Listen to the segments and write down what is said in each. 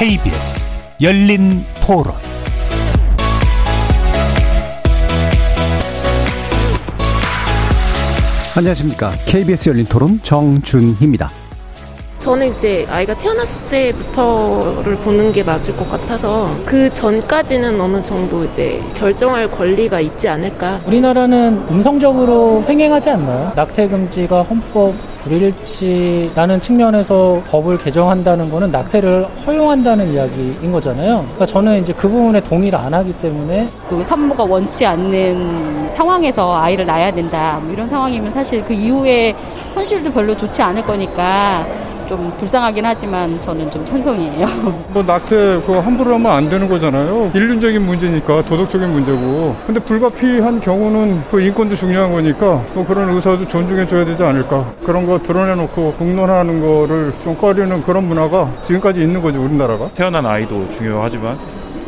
KBS 열린 토론. 안녕하십니까. KBS 열린 토론 정준희입니다. 저는 이제 아이가 태어났을 때부터를 보는 게 맞을 것 같아서 그 전까지는 어느 정도 이제 결정할 권리가 있지 않을까. 우리나라는 음성적으로 횡행하지 않나요? 낙태 금지가 헌법 불일치라는 측면에서 법을 개정한다는 거는 낙태를 허용한다는 이야기인 거잖아요. 그러니까 저는 이제 그 부분에 동의를 안 하기 때문에 그 산모가 원치 않는 상황에서 아이를 낳아야 된다, 뭐 이런 상황이면 사실 그 이후에 현실도 별로 좋지 않을 거니까 좀 불쌍하긴 하지만 저는 좀 찬성이에요. 뭐 낙태 그거 함부로 하면 안 되는 거잖아요. 인륜적인 문제니까 도덕적인 문제고. 근데 불가피한 경우는 그 인권도 중요한 거니까 뭐 그런 의사도 존중해줘야 되지 않을까. 그런 거 드러내놓고 공론하는 거를 좀 꺼리는 그런 문화가 지금까지 있는 거죠, 우리나라가. 태어난 아이도 중요하지만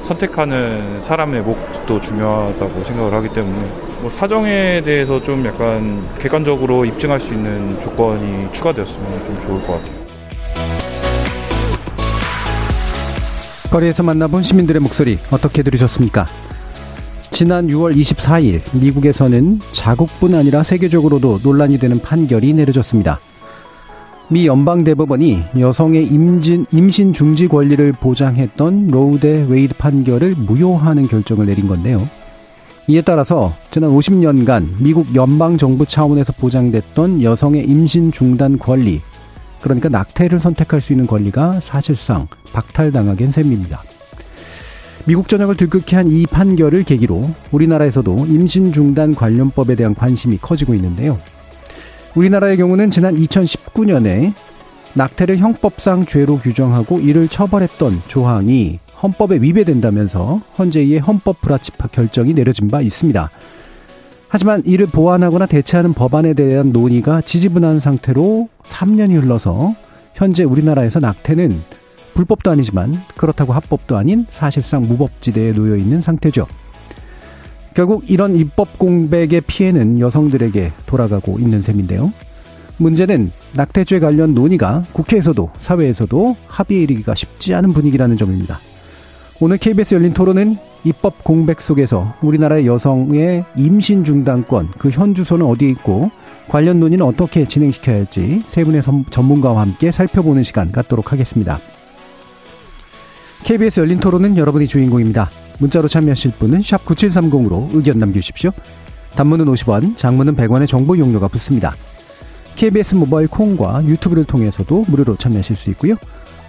선택하는 사람의 몫도 중요하다고 생각을 하기 때문에 뭐 사정에 대해서 좀 약간 객관적으로 입증할 수 있는 조건이 추가되었으면 좀 좋을 것 같아요. 거리에서 만나본 시민들의 목소리 어떻게 들으셨습니까? 지난 6월 24일 미국에서는 자국뿐 아니라 세계적으로도 논란이 되는 판결이 내려졌습니다. 미 연방대법원이 여성의 임신 중지 권리를 보장했던 로 대 웨이드 판결을 무효화하는 결정을 내린 건데요. 이에 따라서 지난 50년간 미국 연방정부 차원에서 보장됐던 여성의 임신 중단 권리, 그러니까 낙태를 선택할 수 있는 권리가 사실상 박탈당하게 된 셈입니다. 미국 전역을 들끓게 한 이 판결을 계기로 우리나라에서도 임신 중단 관련법에 대한 관심이 커지고 있는데요. 우리나라의 경우는 지난 2019년에 낙태를 형법상 죄로 규정하고 이를 처벌했던 조항이 헌법에 위배된다면서 헌재의 헌법불합치 결정이 내려진 바 있습니다. 하지만 이를 보완하거나 대체하는 법안에 대한 논의가 지지분한 상태로 3년이 흘러서 현재 우리나라에서 낙태는 불법도 아니지만 그렇다고 합법도 아닌 사실상 무법지대에 놓여 있는 상태죠. 결국 이런 입법 공백의 피해는 여성들에게 돌아가고 있는 셈인데요. 문제는 낙태죄 관련 논의가 국회에서도 사회에서도 합의에 이르기가 쉽지 않은 분위기라는 점입니다. 오늘 KBS 열린 토론은 입법 공백 속에서 우리나라의 여성의 임신 중단권, 그 현주소는 어디에 있고 관련 논의는 어떻게 진행시켜야 할지 세 분의 전문가와 함께 살펴보는 시간 갖도록 하겠습니다. KBS 열린 토론은 여러분이 주인공입니다. 문자로 참여하실 분은 샵9730으로 의견 남겨주십시오. 단문은 50원, 장문은 100원의 정보 용료가 붙습니다. KBS 모바일 콩과 유튜브를 통해서도 무료로 참여하실 수 있고요.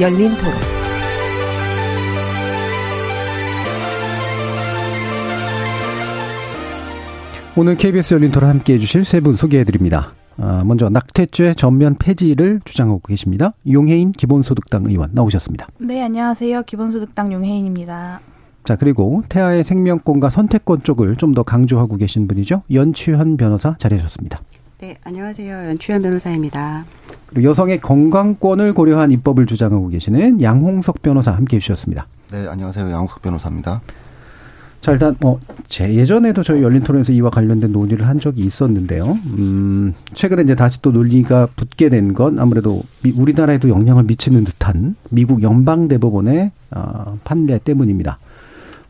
열린 토론. 오늘 KBS 열린 토론 함께해 주실 세 분 소개해드립니다. 먼저 낙태죄 전면 폐지를 주장하고 계십니다. 용혜인 기본소득당 의원 나오셨습니다. 네, 안녕하세요. 기본소득당 용혜인입니다. 자, 그리고 태아의 생명권과 선택권 쪽을 좀 더 강조하고 계신 분이죠. 연치현 변호사 자리하셨습니다. 네, 안녕하세요. 연치현 변호사입니다. 그리고 여성의 건강권을 고려한 입법을 주장하고 계시는 양홍석 변호사 함께해 주셨습니다. 네, 안녕하세요. 양홍석 변호사입니다. 자, 일단 제 예전에도 저희 열린 토론에서 이와 관련된 논의를 한 적이 있었는데요. 최근에 이제 다시 또 논의가 붙게 된 건 아무래도 우리나라에도 영향을 미치는 듯한 미국 연방대법원의 판례 때문입니다.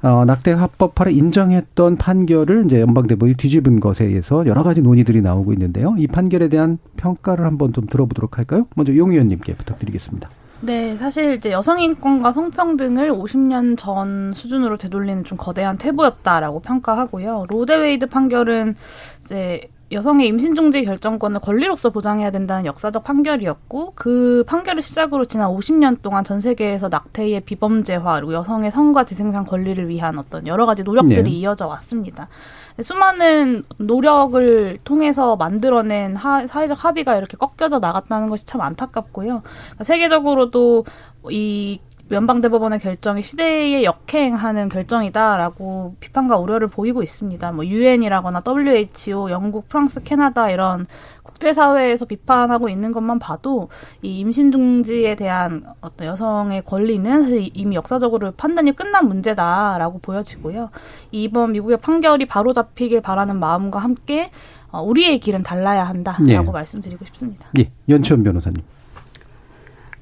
낙태 합법화를 인정했던 판결을 이제 연방대법원이 뒤집은 것에 의해서 여러 가지 논의들이 나오고 있는데요. 이 판결에 대한 평가를 한번 좀 들어보도록 할까요? 먼저 용 의원님께 부탁드리겠습니다. 네, 사실 이제 여성인권과 성평등을 50년 전 수준으로 되돌리는 좀 거대한 퇴보였다라고 평가하고요. 로 대 웨이드 판결은 이제 여성의 임신 중지 결정권을 권리로서 보장해야 된다는 역사적 판결이었고, 그 판결을 시작으로 지난 50년 동안 전 세계에서 낙태의 비범죄화, 그리고 여성의 성과 재생산 권리를 위한 어떤 여러 가지 노력들이 이어져 왔습니다. 수많은 노력을 통해서 만들어낸 사회적 합의가 이렇게 꺾여져 나갔다는 것이 참 안타깝고요. 세계적으로도 이 연방대법원의 결정이 시대에 역행하는 결정이다라고 비판과 우려를 보이고 있습니다. 뭐 유엔이라거나 WHO, 영국, 프랑스, 캐나다 이런 국제사회에서 비판하고 있는 것만 봐도 이 임신 중지에 대한 어떤 여성의 권리는 사실 이미 역사적으로 판단이 끝난 문제다라고 보여지고요. 이번 미국의 판결이 바로잡히길 바라는 마음과 함께 우리의 길은 달라야 한다라고 말씀드리고 싶습니다. 예, 연치현 변호사님.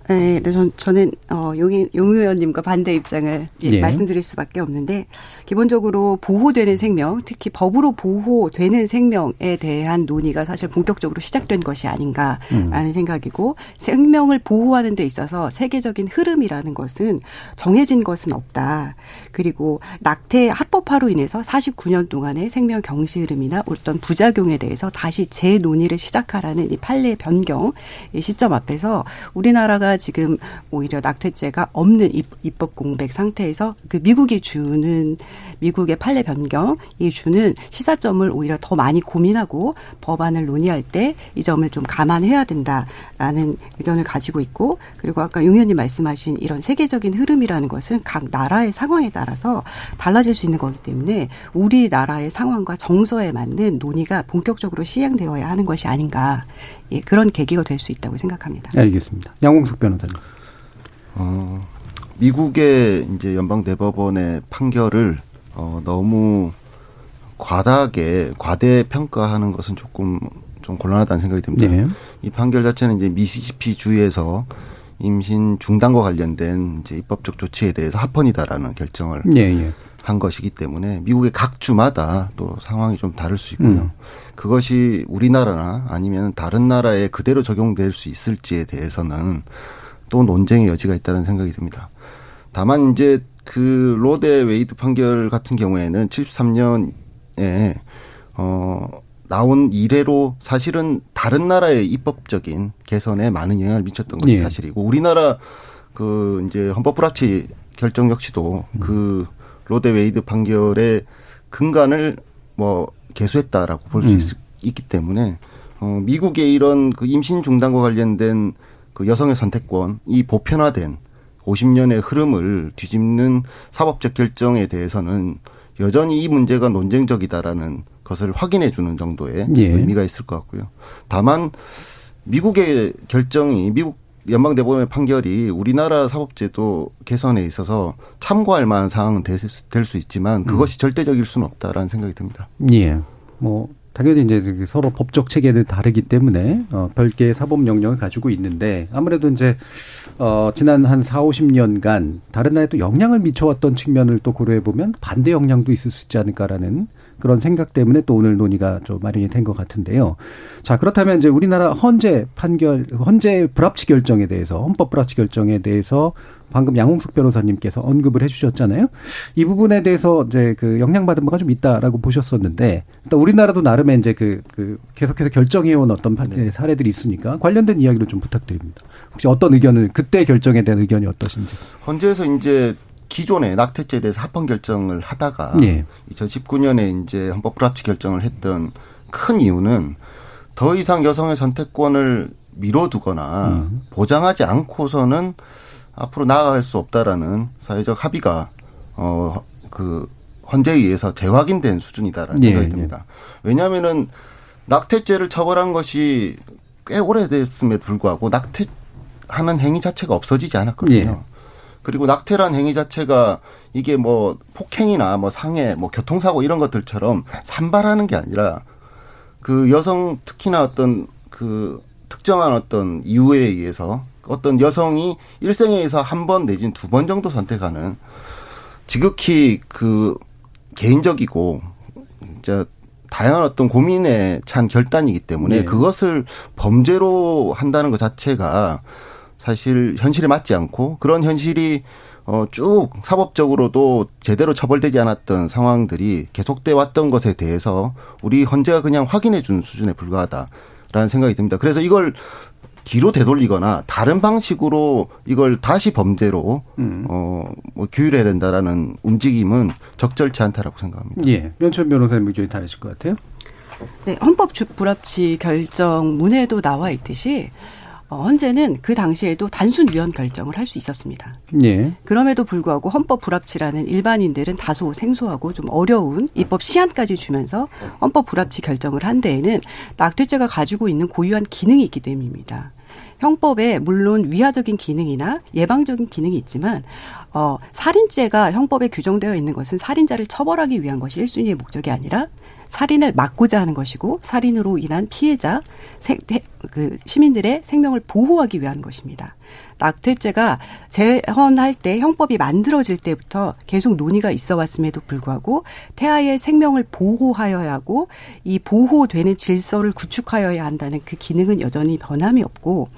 네, 저는 용 의원님과 반대 입장을 말씀드릴 수밖에 없는데, 기본적으로 보호되는 생명, 특히 법으로 보호되는 생명에 대한 논의가 사실 본격적으로 시작된 것이 아닌가라는 생각이고, 생명을 보호하는 데 있어서 세계적인 흐름이라는 것은 정해진 것은 없다. 그리고 낙태 합법화로 인해서 49년 동안의 생명 경시 흐름이나 어떤 부작용에 대해서 다시 재논의를 시작하라는 이 판례 변경 이 시점 앞에서 우리나라가 지금 오히려 낙태죄가 없는 입법 공백 상태에서 그 미국이 주는, 미국의 판례 변경이 주는 시사점을 오히려 더 많이 고민하고 법안을 논의할 때 이 점을 좀 감안해야 된다라는 의견을 가지고 있고, 그리고 아까 용 의원님 말씀하신 이런 세계적인 흐름이라는 것은 각 나라의 상황에 따라서 달라질 수 있는 거기 때문에 우리나라의 상황과 정서에 맞는 논의가 본격적으로 시행되어야 하는 것이 아닌가, 예, 그런 계기가 될 수 있다고 생각합니다. 알겠습니다. 양홍석 변호사님. 미국의 이제 연방대법원의 판결을 너무 과다하게 과대평가하는 것은 조금 좀 곤란하다는 생각이 듭니다. 네. 이 판결 자체는 이제 미시시피 주에서 임신 중단과 관련된 이제 입법적 조치에 대해서 합헌이다라는 결정을 한 것이기 때문에 미국의 각 주마다 또 상황이 좀 다를 수 있고요. 그것이 우리나라나 아니면 다른 나라에 그대로 적용될 수 있을지에 대해서는 또 논쟁의 여지가 있다는 생각이 듭니다. 다만 이제 그 로 대 웨이드 판결 같은 경우에는 73년에 나온 이래로 사실은 다른 나라의 입법적인 개선에 많은 영향을 미쳤던 것이 사실이고, 우리나라 그 이제 헌법불합치 결정 역시도 그 로 대 웨이드 판결의 근간을 뭐 개수했다라고 볼 수 있기 때문에 미국의 이런 그 임신 중단과 관련된 그 여성의 선택권이 보편화된 50년의 흐름을 뒤집는 사법적 결정에 대해서는 여전히 이 문제가 논쟁적이다라는 것을 확인해 주는 정도의 의미가 있을 것 같고요. 다만 미국의 결정이, 미국 연방대법원의 판결이 우리나라 사법제도 개선에 있어서 참고할 만한 상황은 될 수 있지만 그것이 절대적일 수는 없다라는 생각이 듭니다. 예. 뭐 당연히 이제 서로 법적 체계는 다르기 때문에 별개의 사법 영역을 가지고 있는데, 아무래도 이제 지난 한 40-50년간 다른 나라에 또 영향을 미쳐왔던 측면을 또 고려해 보면 반대 영향도 있을 수 있지 않을까라는 그런 생각 때문에 또 오늘 논의가 좀 마련이 된 것 같은데요. 자, 그렇다면 이제 우리나라 헌재 불합치 결정에 대해서, 헌법 불합치 결정에 대해서 방금 양홍석 변호사님께서 언급을 해주셨잖아요. 이 부분에 대해서 이제 그 영향받은 바가 좀 있다라고 보셨었는데, 일단 우리나라도 나름의 이제 그 계속해서 결정해온 어떤 사례들이 있으니까 관련된 이야기를 좀 부탁드립니다. 혹시 어떤 의견을, 그때 결정에 대한 의견이 어떠신지. 헌재에서 이제 기존에 낙태죄에 대해서 합헌 결정을 하다가 2019년에 이제 헌법 불합치 결정을 했던 큰 이유는 더 이상 여성의 선택권을 미뤄두거나 보장하지 않고서는 앞으로 나아갈 수 없다라는 사회적 합의가 그 헌재에 의해서 재확인된 수준이다라는 생각이 듭니다. 왜냐하면은 낙태죄를 처벌한 것이 꽤 오래됐음에도 불구하고 낙태하는 행위 자체가 없어지지 않았거든요. 그리고 낙태란 행위 자체가 이게 뭐 폭행이나 뭐 상해, 뭐 교통사고 이런 것들처럼 산발하는 게 아니라 그 여성, 특히나 어떤 그 특정한 어떤 이유에 의해서 어떤 여성이 일생에 의해서 한 번 내지는 두 번 정도 선택하는 지극히 그 개인적이고 진짜 다양한 어떤 고민에 찬 결단이기 때문에 그것을 범죄로 한다는 것 자체가 사실 현실에 맞지 않고, 그런 현실이 쭉 사법적으로도 제대로 처벌되지 않았던 상황들이 계속돼 왔던 것에 대해서 우리 헌재가 그냥 확인해 준 수준에 불과하다라는 생각이 듭니다. 그래서 이걸 뒤로 되돌리거나 다른 방식으로 이걸 다시 범죄로 뭐 규율해야 된다라는 움직임은 적절치 않다라고 생각합니다. 예, 연치현 변호사님 의견이 다르실 것 같아요. 네, 헌법 불합치 결정문에도 나와 있듯이 헌재는 그 당시에도 단순 위헌 결정을 할 수 있었습니다. 예. 그럼에도 불구하고 헌법불합치라는 일반인들은 다소 생소하고 좀 어려운 입법 시한까지 주면서 헌법불합치 결정을 한 데에는 낙태죄가 가지고 있는 고유한 기능이 있기 때문입니다. 형법에 물론 위하적인 기능이나 예방적인 기능이 있지만 살인죄가 형법에 규정되어 있는 것은 살인자를 처벌하기 위한 것이 1순위의 목적이 아니라 살인을 막고자 하는 것이고 살인으로 인한 피해자, 시민들의 생명을 보호하기 위한 것입니다. 낙태죄가 재헌할 때 형법이 만들어질 때부터 계속 논의가 있어 왔음에도 불구하고 태아의 생명을 보호하여야 하고 이 보호되는 질서를 구축하여야 한다는 그 기능은 여전히 변함이 없고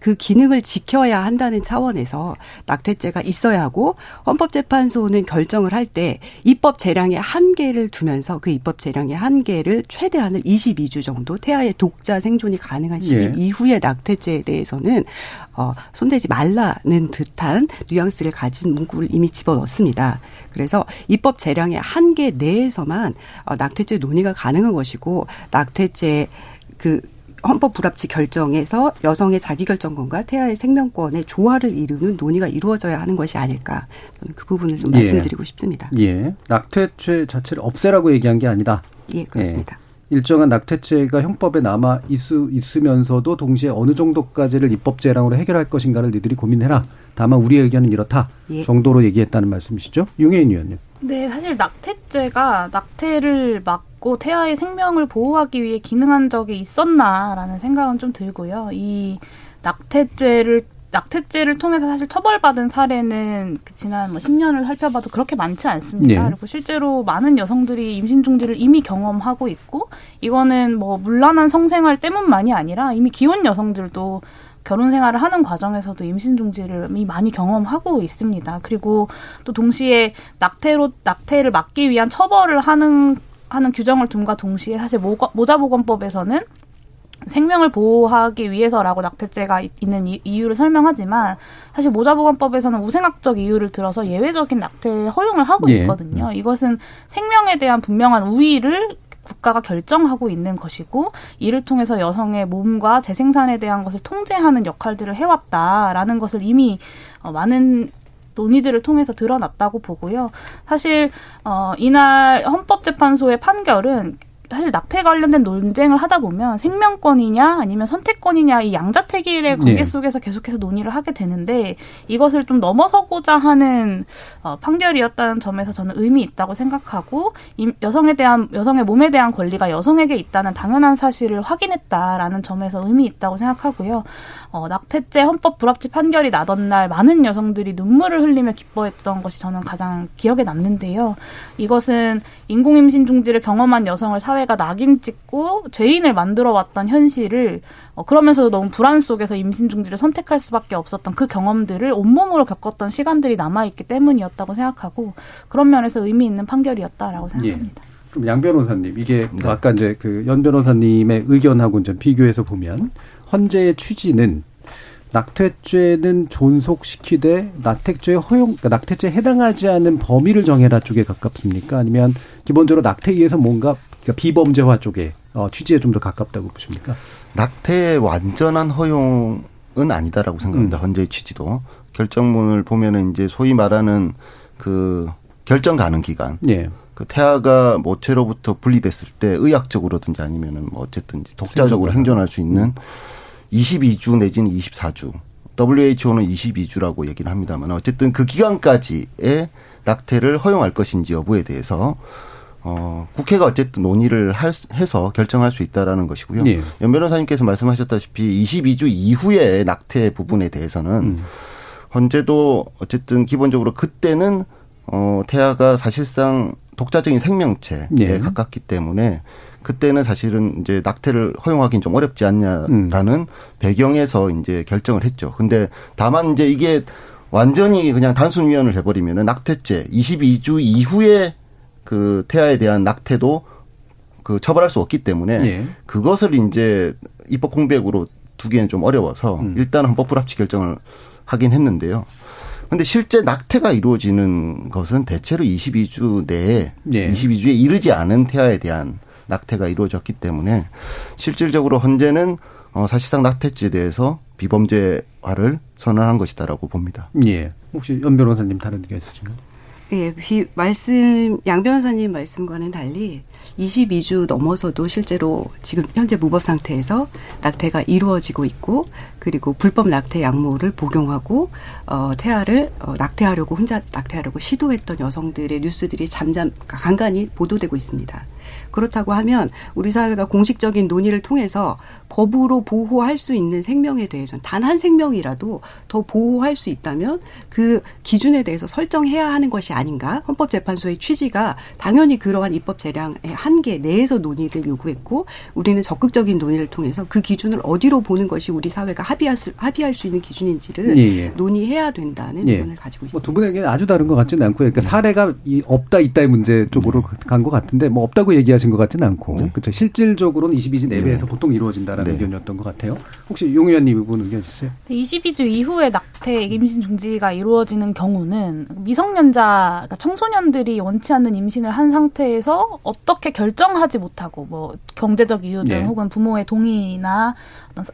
그 기능을 지켜야 한다는 차원에서 낙태죄가 있어야 하고 헌법재판소는 결정을 할 때 입법 재량의 한계를 두면서 그 입법 재량의 한계를 최대한을 22주 정도 태아의 독자 생존이 가능한 시기 예. 이후의 낙태죄에 대해서는 손대지 말라는 듯한 뉘앙스를 가진 문구를 이미 집어넣습니다. 그래서 입법 재량의 한계 내에서만 낙태죄 논의가 가능한 것이고 낙태죄 헌법불합치 결정에서 여성의 자기결정권과 태아의 생명권의 조화를 이루는 논의가 이루어져야 하는 것이 아닐까. 저는 그 부분을 좀 말씀드리고 싶습니다. 예, 낙태죄 자체를 없애라고 얘기한 게 아니다. 예, 그렇습니다. 예. 일정한 낙태죄가 형법에 남아 있으면서도 동시에 어느 정도까지를 입법재량으로 해결할 것인가를 너희들이 고민해라. 다만 우리의 의견은 이렇다 예. 정도로 얘기했다는 말씀이시죠? 용혜인 의원님. 네, 사실 낙태죄가 낙태를 막고 태아의 생명을 보호하기 위해 기능한 적이 있었나라는 생각은 좀 들고요. 이 낙태죄를 통해서 사실 처벌받은 사례는 지난 10년을 살펴봐도 그렇게 많지 않습니다. 네. 그리고 실제로 많은 여성들이 임신 중지를 이미 경험하고 있고 이거는 문란한 성생활 때문만이 아니라 이미 기혼 여성들도 결혼 생활을 하는 과정에서도 임신 중지를 많이 경험하고 있습니다. 그리고 또 동시에 낙태를 막기 위한 처벌을 하는 규정을 둔과 동시에 사실 모자보건법에서는 생명을 보호하기 위해서라고 낙태죄가 있는 이유를 설명하지만 사실 모자보건법에서는 우생학적 이유를 들어서 예외적인 낙태 허용을 하고 있거든요. 예. 이것은 생명에 대한 분명한 우위를 국가가 결정하고 있는 것이고 이를 통해서 여성의 몸과 재생산에 대한 것을 통제하는 역할들을 해왔다라는 것을 이미 많은 논의들을 통해서 드러났다고 보고요. 사실 이날 헌법재판소의 판결은 사실 낙태 관련된 논쟁을 하다 보면 생명권이냐 아니면 선택권이냐 이 양자택일의 관계 네. 속에서 계속해서 논의를 하게 되는데 이것을 좀 넘어서고자 하는 판결이었다는 점에서 저는 의미 있다고 생각하고 여성의 몸에 대한 권리가 여성에게 있다는 당연한 사실을 확인했다라는 점에서 의미 있다고 생각하고요. 낙태죄 헌법 불합치 판결이 나던 날 많은 여성들이 눈물을 흘리며 기뻐했던 것이 저는 가장 기억에 남는데요. 이것은 인공임신 중지를 경험한 여성을 사회가 낙인 찍고 죄인을 만들어 왔던 현실을 그러면서도 너무 불안 속에서 임신 중지를 선택할 수밖에 없었던 그 경험들을 온몸으로 겪었던 시간들이 남아있기 때문이었다고 생각하고 그런 면에서 의미 있는 판결이었다라고 생각합니다. 예. 그럼 양 변호사님 이게 아까 이제 연 변호사님의 의견하고 좀 비교해서 보면 헌재의 취지는 낙태죄는 존속시키되 낙태죄에 해당하지 않은 범위를 정해라 쪽에 가깝습니까? 아니면 기본적으로 낙태에 의해서 비범죄화 쪽에 취지에 좀 더 가깝다고 보십니까? 낙태의 완전한 허용은 아니다라고 생각합니다. 현재의 취지도 결정문을 보면은 이제 소위 말하는 그 결정 가능 기간, 예. 그 태아가 모체로부터 분리됐을 때 의학적으로든지 아니면은 어쨌든지 독자적으로 생존할 수 있는 22주 내지는 24주, WHO는 22주라고 얘기를 합니다만 어쨌든 그 기간까지의 낙태를 허용할 것인지 여부에 대해서 국회가 어쨌든 논의를 해서 결정할 수 있다라는 것이고요. 네. 연 변호사님께서 말씀하셨다시피 22주 이후의 낙태 부분에 대해서는 헌재도 어쨌든 기본적으로 그때는 태아가 사실상 독자적인 생명체에 네. 가깝기 때문에 그때는 사실은 이제 낙태를 허용하기는 좀 어렵지 않냐라는 배경에서 이제 결정을 했죠. 근데 다만 이제 이게 완전히 그냥 단순 위헌을 해버리면은 낙태죄 22주 이후에 그 태아에 대한 낙태도 그 처벌할 수 없기 때문에 예. 그것을 이제 입법 공백으로 두기에는 좀 어려워서 일단 헌법불합치 결정을 하긴 했는데요. 근데 실제 낙태가 이루어지는 것은 대체로 22주 내에 예. 22주에 이르지 않은 태아에 대한 낙태가 이루어졌기 때문에 실질적으로 헌재는 사실상 낙태죄에 대해서 비범죄화를 선언한 것이다라고 봅니다. 예. 혹시 연 변호사님 다른 의견 있으신가요? 예, 양 변호사님 말씀과는 달리 22주 넘어서도 실제로 지금 현재 무법 상태에서 낙태가 이루어지고 있고, 그리고 불법 낙태 약물을 복용하고 태아를 낙태하려고 혼자 낙태하려고 시도했던 여성들의 뉴스들이 간간히 보도되고 있습니다. 그렇다고 하면 우리 사회가 공식적인 논의를 통해서 법으로 보호할 수 있는 생명에 대해서는 단 한 생명이라도 더 보호할 수 있다면 그 기준에 대해서 설정해야 하는 것이 아닌가. 헌법재판소의 취지가 당연히 그러한 입법 재량의 한계 내에서 논의를 요구했고, 우리는 적극적인 논의를 통해서 그 기준을 어디로 보는 것이 우리 사회가 합의할 수 있는 기준인지를 논의해야 된다는 의견을 가지고 있습니다. 두 분에게는 아주 다른 것 같지는 않고요. 그러니까 사례가 없다 있다의 문제 쪽으로 간 것 같은데, 뭐 없다고 얘기하신 것 같지는 않고, 네. 그렇죠. 실질적으로는 22주 내외에서 보통 이루어진다라는 의견이었던 것 같아요. 혹시 용 의원님 이분 의견 있으세요? 22주 이후에 낙태, 임신 중지가 이루어지는 경우는 미성년자, 그러니까 청소년들이 원치 않는 임신을 한 상태에서 어떻게 결정하지 못하고, 뭐 경제적 이유 등 혹은 부모의 동의나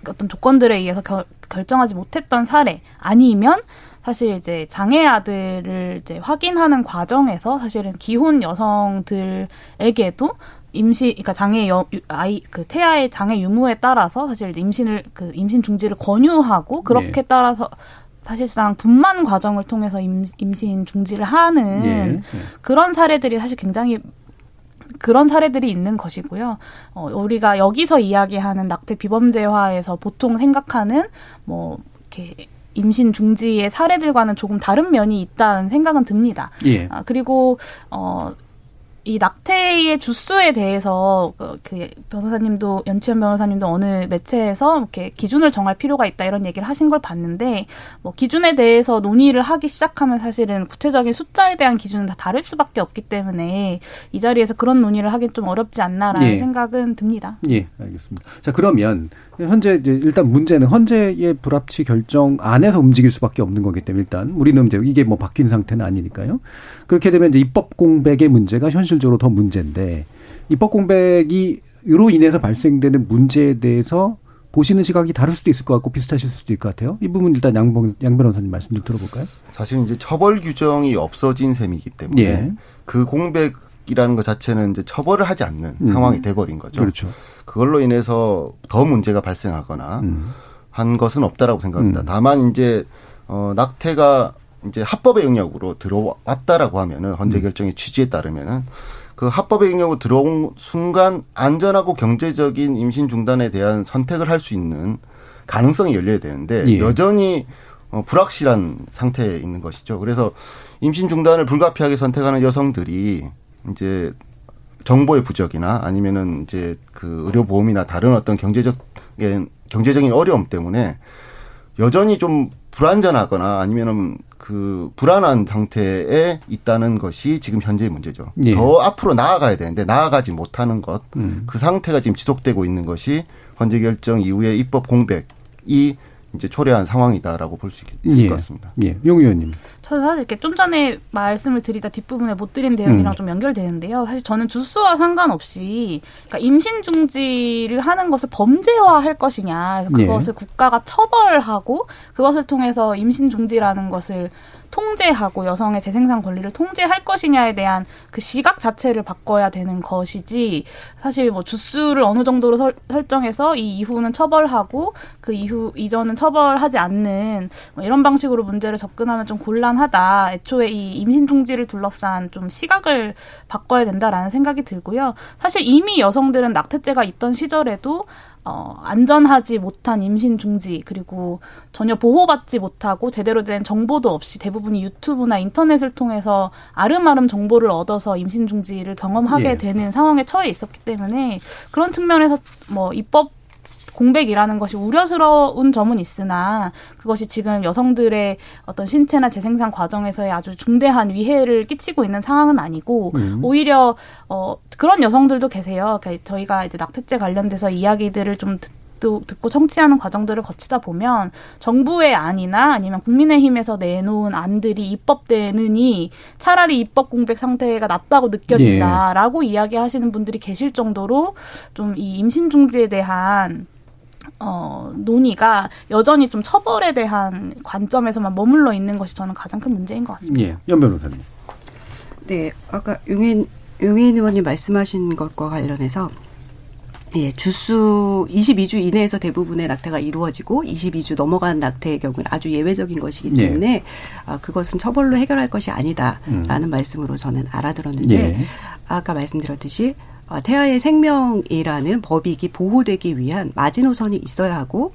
어떤 조건들에 의해서 결정하지 못했던 사례, 아니면 사실 이제 장애 아들을 이제 확인하는 과정에서 사실은 기혼 여성들에게도 임신, 그러니까 태아의 장애 유무에 따라서 사실 임신 중지를 권유하고, 그렇게 따라서 사실상 분만 과정을 통해서 임신 중지를 하는 그런 사례들이 있는 것이고요. 우리가 여기서 이야기하는 낙태 비범죄화에서 보통 생각하는 뭐 이렇게 임신 중지의 사례들과는 조금 다른 면이 있다는 생각은 듭니다. 그리고 이 낙태의 주수에 대해서 그 변호사님도, 연치현 변호사님도 어느 매체에서 이렇게 기준을 정할 필요가 있다 이런 얘기를 하신 걸 봤는데, 뭐 기준에 대해서 논의를 하기 시작하면 사실은 구체적인 숫자에 대한 기준은 다 다를 수밖에 없기 때문에 이 자리에서 그런 논의를 하긴 좀 어렵지 않나라는 생각은 듭니다. 예, 알겠습니다. 자, 그러면 현재 이제 일단 문제는 헌재의 불합치 결정 안에서 움직일 수밖에 없는 거기 때문에, 일단 우리는 이제 이게 뭐 바뀐 상태는 아니니까요. 그렇게 되면 이제 입법 공백의 문제가 현실적으로 더 문제인데, 입법 공백이로 인해서 발생되는 문제에 대해서 보시는 시각이 다를 수도 있을 것 같고 비슷하실 수도 있을 것 같아요. 이 부분 일단 양 변호사님 말씀 좀 들어볼까요? 사실 이제 처벌 규정이 없어진 셈이기 때문에 그 공백이라는 것 자체는 이제 처벌을 하지 않는 상황이 돼버린 거죠. 그렇죠. 그걸로 인해서 더 문제가 발생하거나 한 것은 없다라고 생각합니다. 다만 이제 낙태가 이제 합법의 영역으로 들어왔다라고 하면은, 헌재 결정의 취지에 따르면은 그 합법의 영역으로 들어온 순간 안전하고 경제적인 임신 중단에 대한 선택을 할 수 있는 가능성이 열려야 되는데 여전히 불확실한 상태에 있는 것이죠. 그래서 임신 중단을 불가피하게 선택하는 여성들이 이제 정보의 부족이나 아니면은 이제 그 의료보험이나 다른 어떤 경제적인 어려움 때문에 여전히 좀 불안전하거나 아니면은 그 불안한 상태에 있다는 것이 지금 현재의 문제죠. 더 앞으로 나아가야 되는데 나아가지 못하는 것, 그 상태가 지금 지속되고 있는 것이 헌재 결정 이후에 입법 공백이 이제 초래한 상황이다라고 볼 수 있을 것 같습니다. 용 의원님. 저는 사실 이렇게 좀 전에 말씀을 드리다 뒷부분에 못 드린 내용이랑 좀 연결되는데요. 사실 저는 주수와 상관없이, 그러니까 임신 중지를 하는 것을 범죄화할 것이냐, 그래서 그것을 국가가 처벌하고 그것을 통해서 임신 중지라는 것을 통제하고 여성의 재생산 권리를 통제할 것이냐에 대한 그 시각 자체를 바꿔야 되는 것이지, 사실 뭐 주수를 어느 정도로 설정해서 이 이후는 처벌하고 그 이후 이전은 처벌하지 않는, 뭐 이런 방식으로 문제를 접근하면 좀 곤란하다. 애초에 이 임신 중지를 둘러싼 좀 시각을 바꿔야 된다라는 생각이 들고요. 사실 이미 여성들은 낙태죄가 있던 시절에도 안전하지 못한 임신 중지, 그리고 전혀 보호받지 못하고 제대로 된 정보도 없이 대부분이 유튜브나 인터넷을 통해서 아름아름 정보를 얻어서 임신 중지를 경험하게 되는 상황에 처해 있었기 때문에, 그런 측면에서 뭐 입법 공백이라는 것이 우려스러운 점은 있으나, 그것이 지금 여성들의 어떤 신체나 재생산 과정에서의 아주 중대한 위해를 끼치고 있는 상황은 아니고, 오히려 그런 여성들도 계세요. 그러니까 저희가 이제 낙태죄 관련돼서 이야기들을 좀 듣고 청취하는 과정들을 거치다 보면 정부의 안이나 아니면 국민의힘에서 내놓은 안들이 입법되느니 차라리 입법 공백 상태가 낫다고 느껴진다라고 이야기하시는 분들이 계실 정도로 좀 이 임신 중지에 대한 논의가 여전히 좀 처벌에 대한 관점에서만 머물러 있는 것이 저는 가장 큰 문제인 것 같습니다. 예, 연 변호사님. 네, 아까 용혜인 의원님 말씀하신 것과 관련해서 예, 주수 22주 이내에서 대부분의 낙태가 이루어지고 22주 넘어간 낙태의 경우는 아주 예외적인 것이기 때문에 예. 그것은 처벌로 해결할 것이 아니다라는 말씀으로 저는 알아들었는데 예. 아까 말씀드렸듯이 태아의 생명이라는 법익이 보호되기 위한 마지노선이 있어야 하고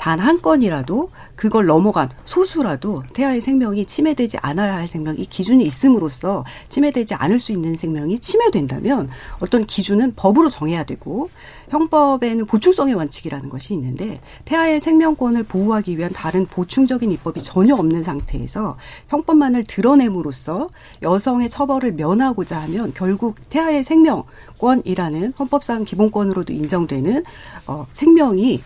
단 한 건이라도 그걸 넘어간 소수라도 태아의 생명이 침해되지 않아야 할 생명이 기준이 있음으로써 침해되지 않을 수 있는 생명이 침해된다면 어떤 기준은 법으로 정해야 되고 형법에는 보충성의 원칙이라는 것이 있는데 태아의 생명권을 보호하기 위한 다른 보충적인 입법이 전혀 없는 상태에서 형법만을 드러냄으로써 여성의 처벌을 면하고자 하면 결국 태아의 생명 권이라는 헌법상 기본권으로도 인정되는 생명이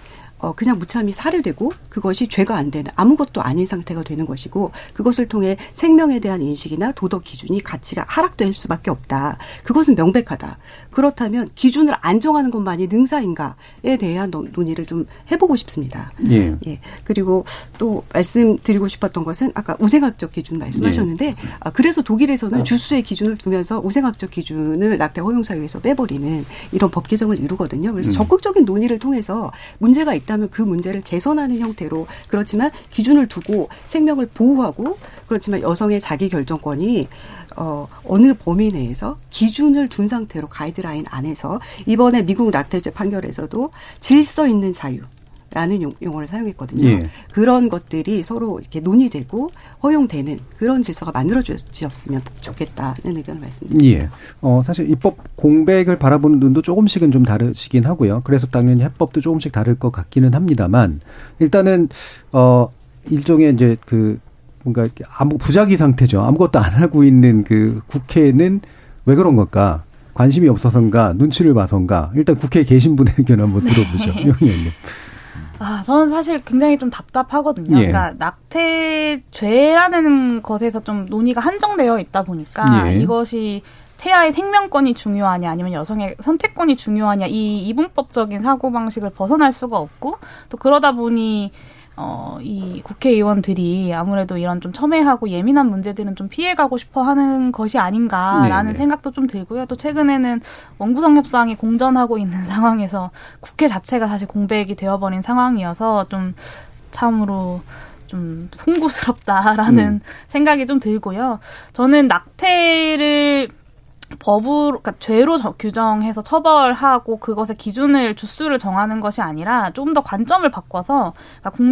그냥 무참히 살해되고 그것이 죄가 안 되는 아무것도 아닌 상태가 되는 것이고 그것을 통해 생명에 대한 인식이나 도덕 기준이 가치가 하락될 수밖에 없다. 그것은 명백하다. 그렇다면 기준을 안 정하는 것만이 능사인가에 대한 논의를 좀 해보고 싶습니다. 예. 예. 그리고 또 말씀드리고 싶었던 것은 아까 우생학적 기준 말씀하셨는데 예. 그래서 독일에서는 주수의 기준을 두면서 우생학적 기준을 낙태 허용 사유에서 빼버리는 이런 법 개정을 이루거든요. 그래서 적극적인 논의를 통해서 문제가 있다. 다면 그 문제를 개선하는 형태로 그렇지만 기준을 두고 생명을 보호하고 그렇지만 여성의 자기 결정권이 어느 범위 내에서 기준을 둔 상태로 가이드라인 안에서 이번에 미국 낙태죄 판결에서도 질서 있는 자유. 라는 용어를 사용했거든요. 예. 그런 것들이 서로 이렇게 논의되고 허용되는 그런 질서가 만들어졌으면 좋겠다는 의견을 말씀드립니다. 예. 사실 입법 공백을 바라보는 눈도 조금씩은 좀 다르시긴 하고요. 그래서 당연히 해법도 조금씩 다를 것 같기는 합니다만 일단은 일종의 이제 그 뭔가 아무 부작위 상태죠. 아무것도 안 하고 있는 그 국회는 왜 그런 걸까? 관심이 없어서인가? 눈치를 봐서인가? 일단 국회에 계신 분의 의견 한번 들어보죠. 네. 저는 사실 굉장히 좀 답답하거든요. 예. 그러니까 낙태죄라는 것에서 좀 논의가 한정되어 있다 보니까 예. 이것이 태아의 생명권이 중요하냐 아니면 여성의 선택권이 중요하냐 이 이분법적인 사고방식을 벗어날 수가 없고 또 그러다 보니 이 국회의원들이 아무래도 이런 좀 첨예하고 예민한 문제들은 좀 피해가고 싶어 하는 것이 아닌가라는 네네. 생각도 좀 들고요. 또 최근에는 원구성 협상이 공전하고 있는 상황에서 국회 자체가 사실 공백이 되어버린 상황이어서 좀 참으로 좀 송구스럽다라는 생각이 좀 들고요. 저는 낙태를 법으로, 그러니까 죄로 규정해서 처벌하고 그것의 기준을 주수를 정하는 것이 아니라 조금 더 관점을 바꿔서 그러니까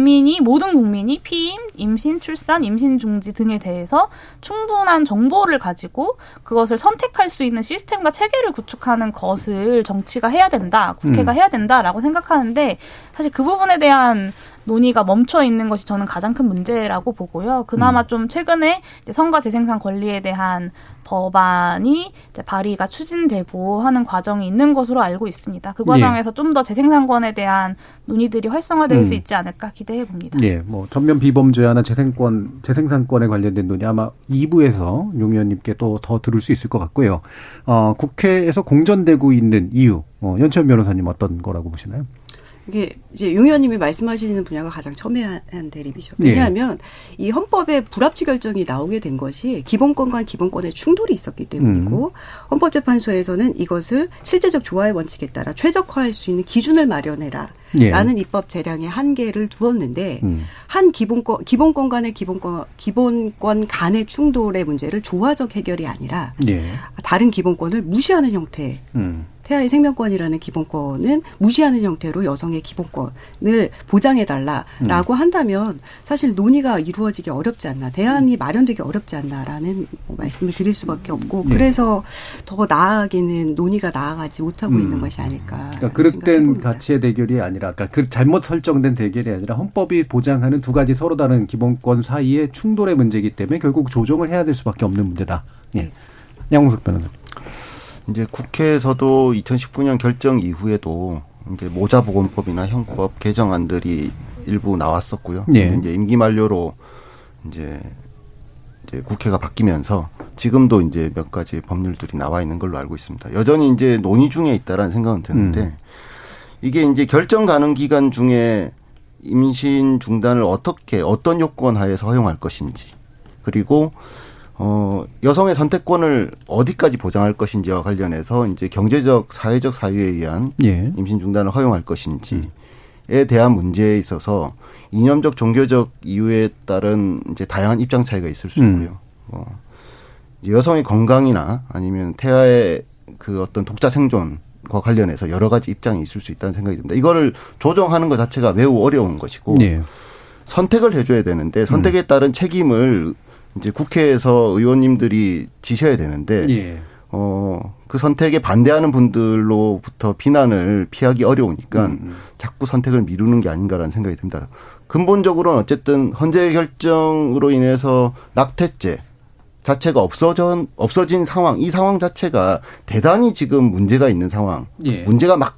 모든 국민이 피임, 임신, 출산, 임신 중지 등에 대해서 충분한 정보를 가지고 그것을 선택할 수 있는 시스템과 체계를 구축하는 것을 정치가 해야 된다, 국회가 해야 된다라고 생각하는데 사실 그 부분에 대한 논의가 멈춰 있는 것이 저는 가장 큰 문제라고 보고요. 그나마 좀 최근에 이제 성과 재생산 권리에 대한 법안이 이제 발의가 추진되고 하는 과정이 있는 것으로 알고 있습니다. 그 과정에서 예. 좀 더 재생산권에 대한 논의들이 활성화될 수 있지 않을까 기대해 봅니다. 예, 뭐 전면 비범죄화나 재생산권에 관련된 논의 아마 2부에서 용 의원님께 또 더 들을 수 있을 것 같고요. 국회에서 공전되고 있는 이유, 연치현 변호사님 어떤 거라고 보시나요? 이게 이제 용 의원님이 말씀하시는 분야가 가장 첨예한 대립이죠. 왜냐하면 이 헌법의 불합치 결정이 나오게 된 것이 기본권과 기본권의 충돌이 있었기 때문이고 헌법재판소에서는 이것을 실제적 조화의 원칙에 따라 최적화할 수 있는 기준을 마련해라. 예. 라는 입법 재량의 한계를 두었는데 한 기본권 간의 충돌의 문제를 조화적 해결이 아니라 예. 다른 기본권을 무시하는 형태 태아의 생명권이라는 기본권은 무시하는 형태로 여성의 기본권을 보장해달라라고 한다면 사실 논의가 이루어지기 어렵지 않나 대안이 마련되기 어렵지 않나라는 말씀을 드릴 수밖에 없고 그래서 더 나아가기는 논의가 나아가지 못하고 있는 것이 아닐까 그러니까 그릇된 가치의 대결이 아니라 그러니까 그 잘못 설정된 대결이 아니라 헌법이 보장하는 두 가지 서로 다른 기본권 사이의 충돌의 문제이기 때문에 결국 조정을 해야 될 수밖에 없는 문제다. 예. 양홍석 변호사님. 이제 국회에서도 2019년 결정 이후에도 이제 모자보건법이나 형법 개정안들이 일부 나왔었고요. 예. 이제 임기 만료로 이제 국회가 바뀌면서 지금도 이제 몇 가지 법률들이 나와 있는 걸로 알고 있습니다. 여전히 이제 논의 중에 있다라는 생각은 드는데 이게 이제 결정 가능 기간 중에 임신 중단을 어떻게 어떤 요건 하에서 허용할 것인지 그리고 여성의 선택권을 어디까지 보장할 것인지와 관련해서 이제 경제적, 사회적 사유에 의한 임신 중단을 허용할 것인지에 대한 문제에 있어서 이념적, 종교적 이유에 따른 이제 다양한 입장 차이가 있을 수 있고요. 여성의 건강이나 아니면 태아의 그 어떤 독자 생존과 관련해서 여러 가지 입장이 있을 수 있다는 생각이 듭니다. 이거를 조정하는 것 자체가 매우 어려운 것이고 선택을 해줘야 되는데 선택에 따른 책임을 이제 국회에서 의원님들이 지셔야 되는데 그 선택에 반대하는 분들로부터 비난을 피하기 어려우니까 자꾸 선택을 미루는 게 아닌가라는 생각이 듭니다. 근본적으로는 어쨌든 헌재 결정으로 인해서 낙태죄 자체가 없어진 상황, 이 상황 자체가 대단히 지금 문제가 있는 상황. 문제가 막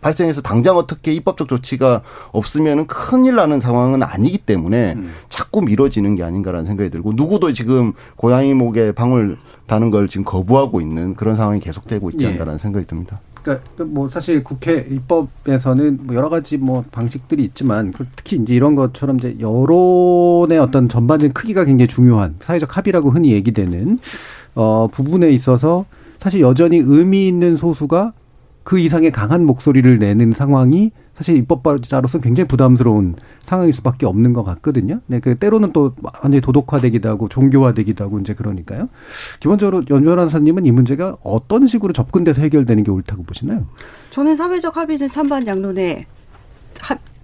발생해서 당장 어떻게 입법적 조치가 없으면 큰일 나는 상황은 아니기 때문에 자꾸 미뤄지는 게 아닌가라는 생각이 들고 누구도 지금 고양이 목에 방울 다는 걸 지금 거부하고 있는 그런 상황이 계속되고 있지 않나라는 생각이 듭니다. 그러니까 뭐 사실 국회 입법에서는 뭐 여러 가지 뭐 방식들이 있지만 특히 이제 이런 것처럼 이제 여론의 어떤 전반적인 크기가 굉장히 중요한 사회적 합의라고 흔히 얘기되는 부분에 있어서 사실 여전히 의미 있는 소수가 그 이상의 강한 목소리를 내는 상황이 사실 입법자로서는 굉장히 부담스러운 상황일 수밖에 없는 것 같거든요. 네, 그 때로는 또 완전히 도덕화되기도 하고 종교화되기도 하고 이제 그러니까요. 기본적으로 연 변호사님은 이 문제가 어떤 식으로 접근돼서 해결되는 게 옳다고 보시나요? 저는 사회적 합의는 찬반 양론의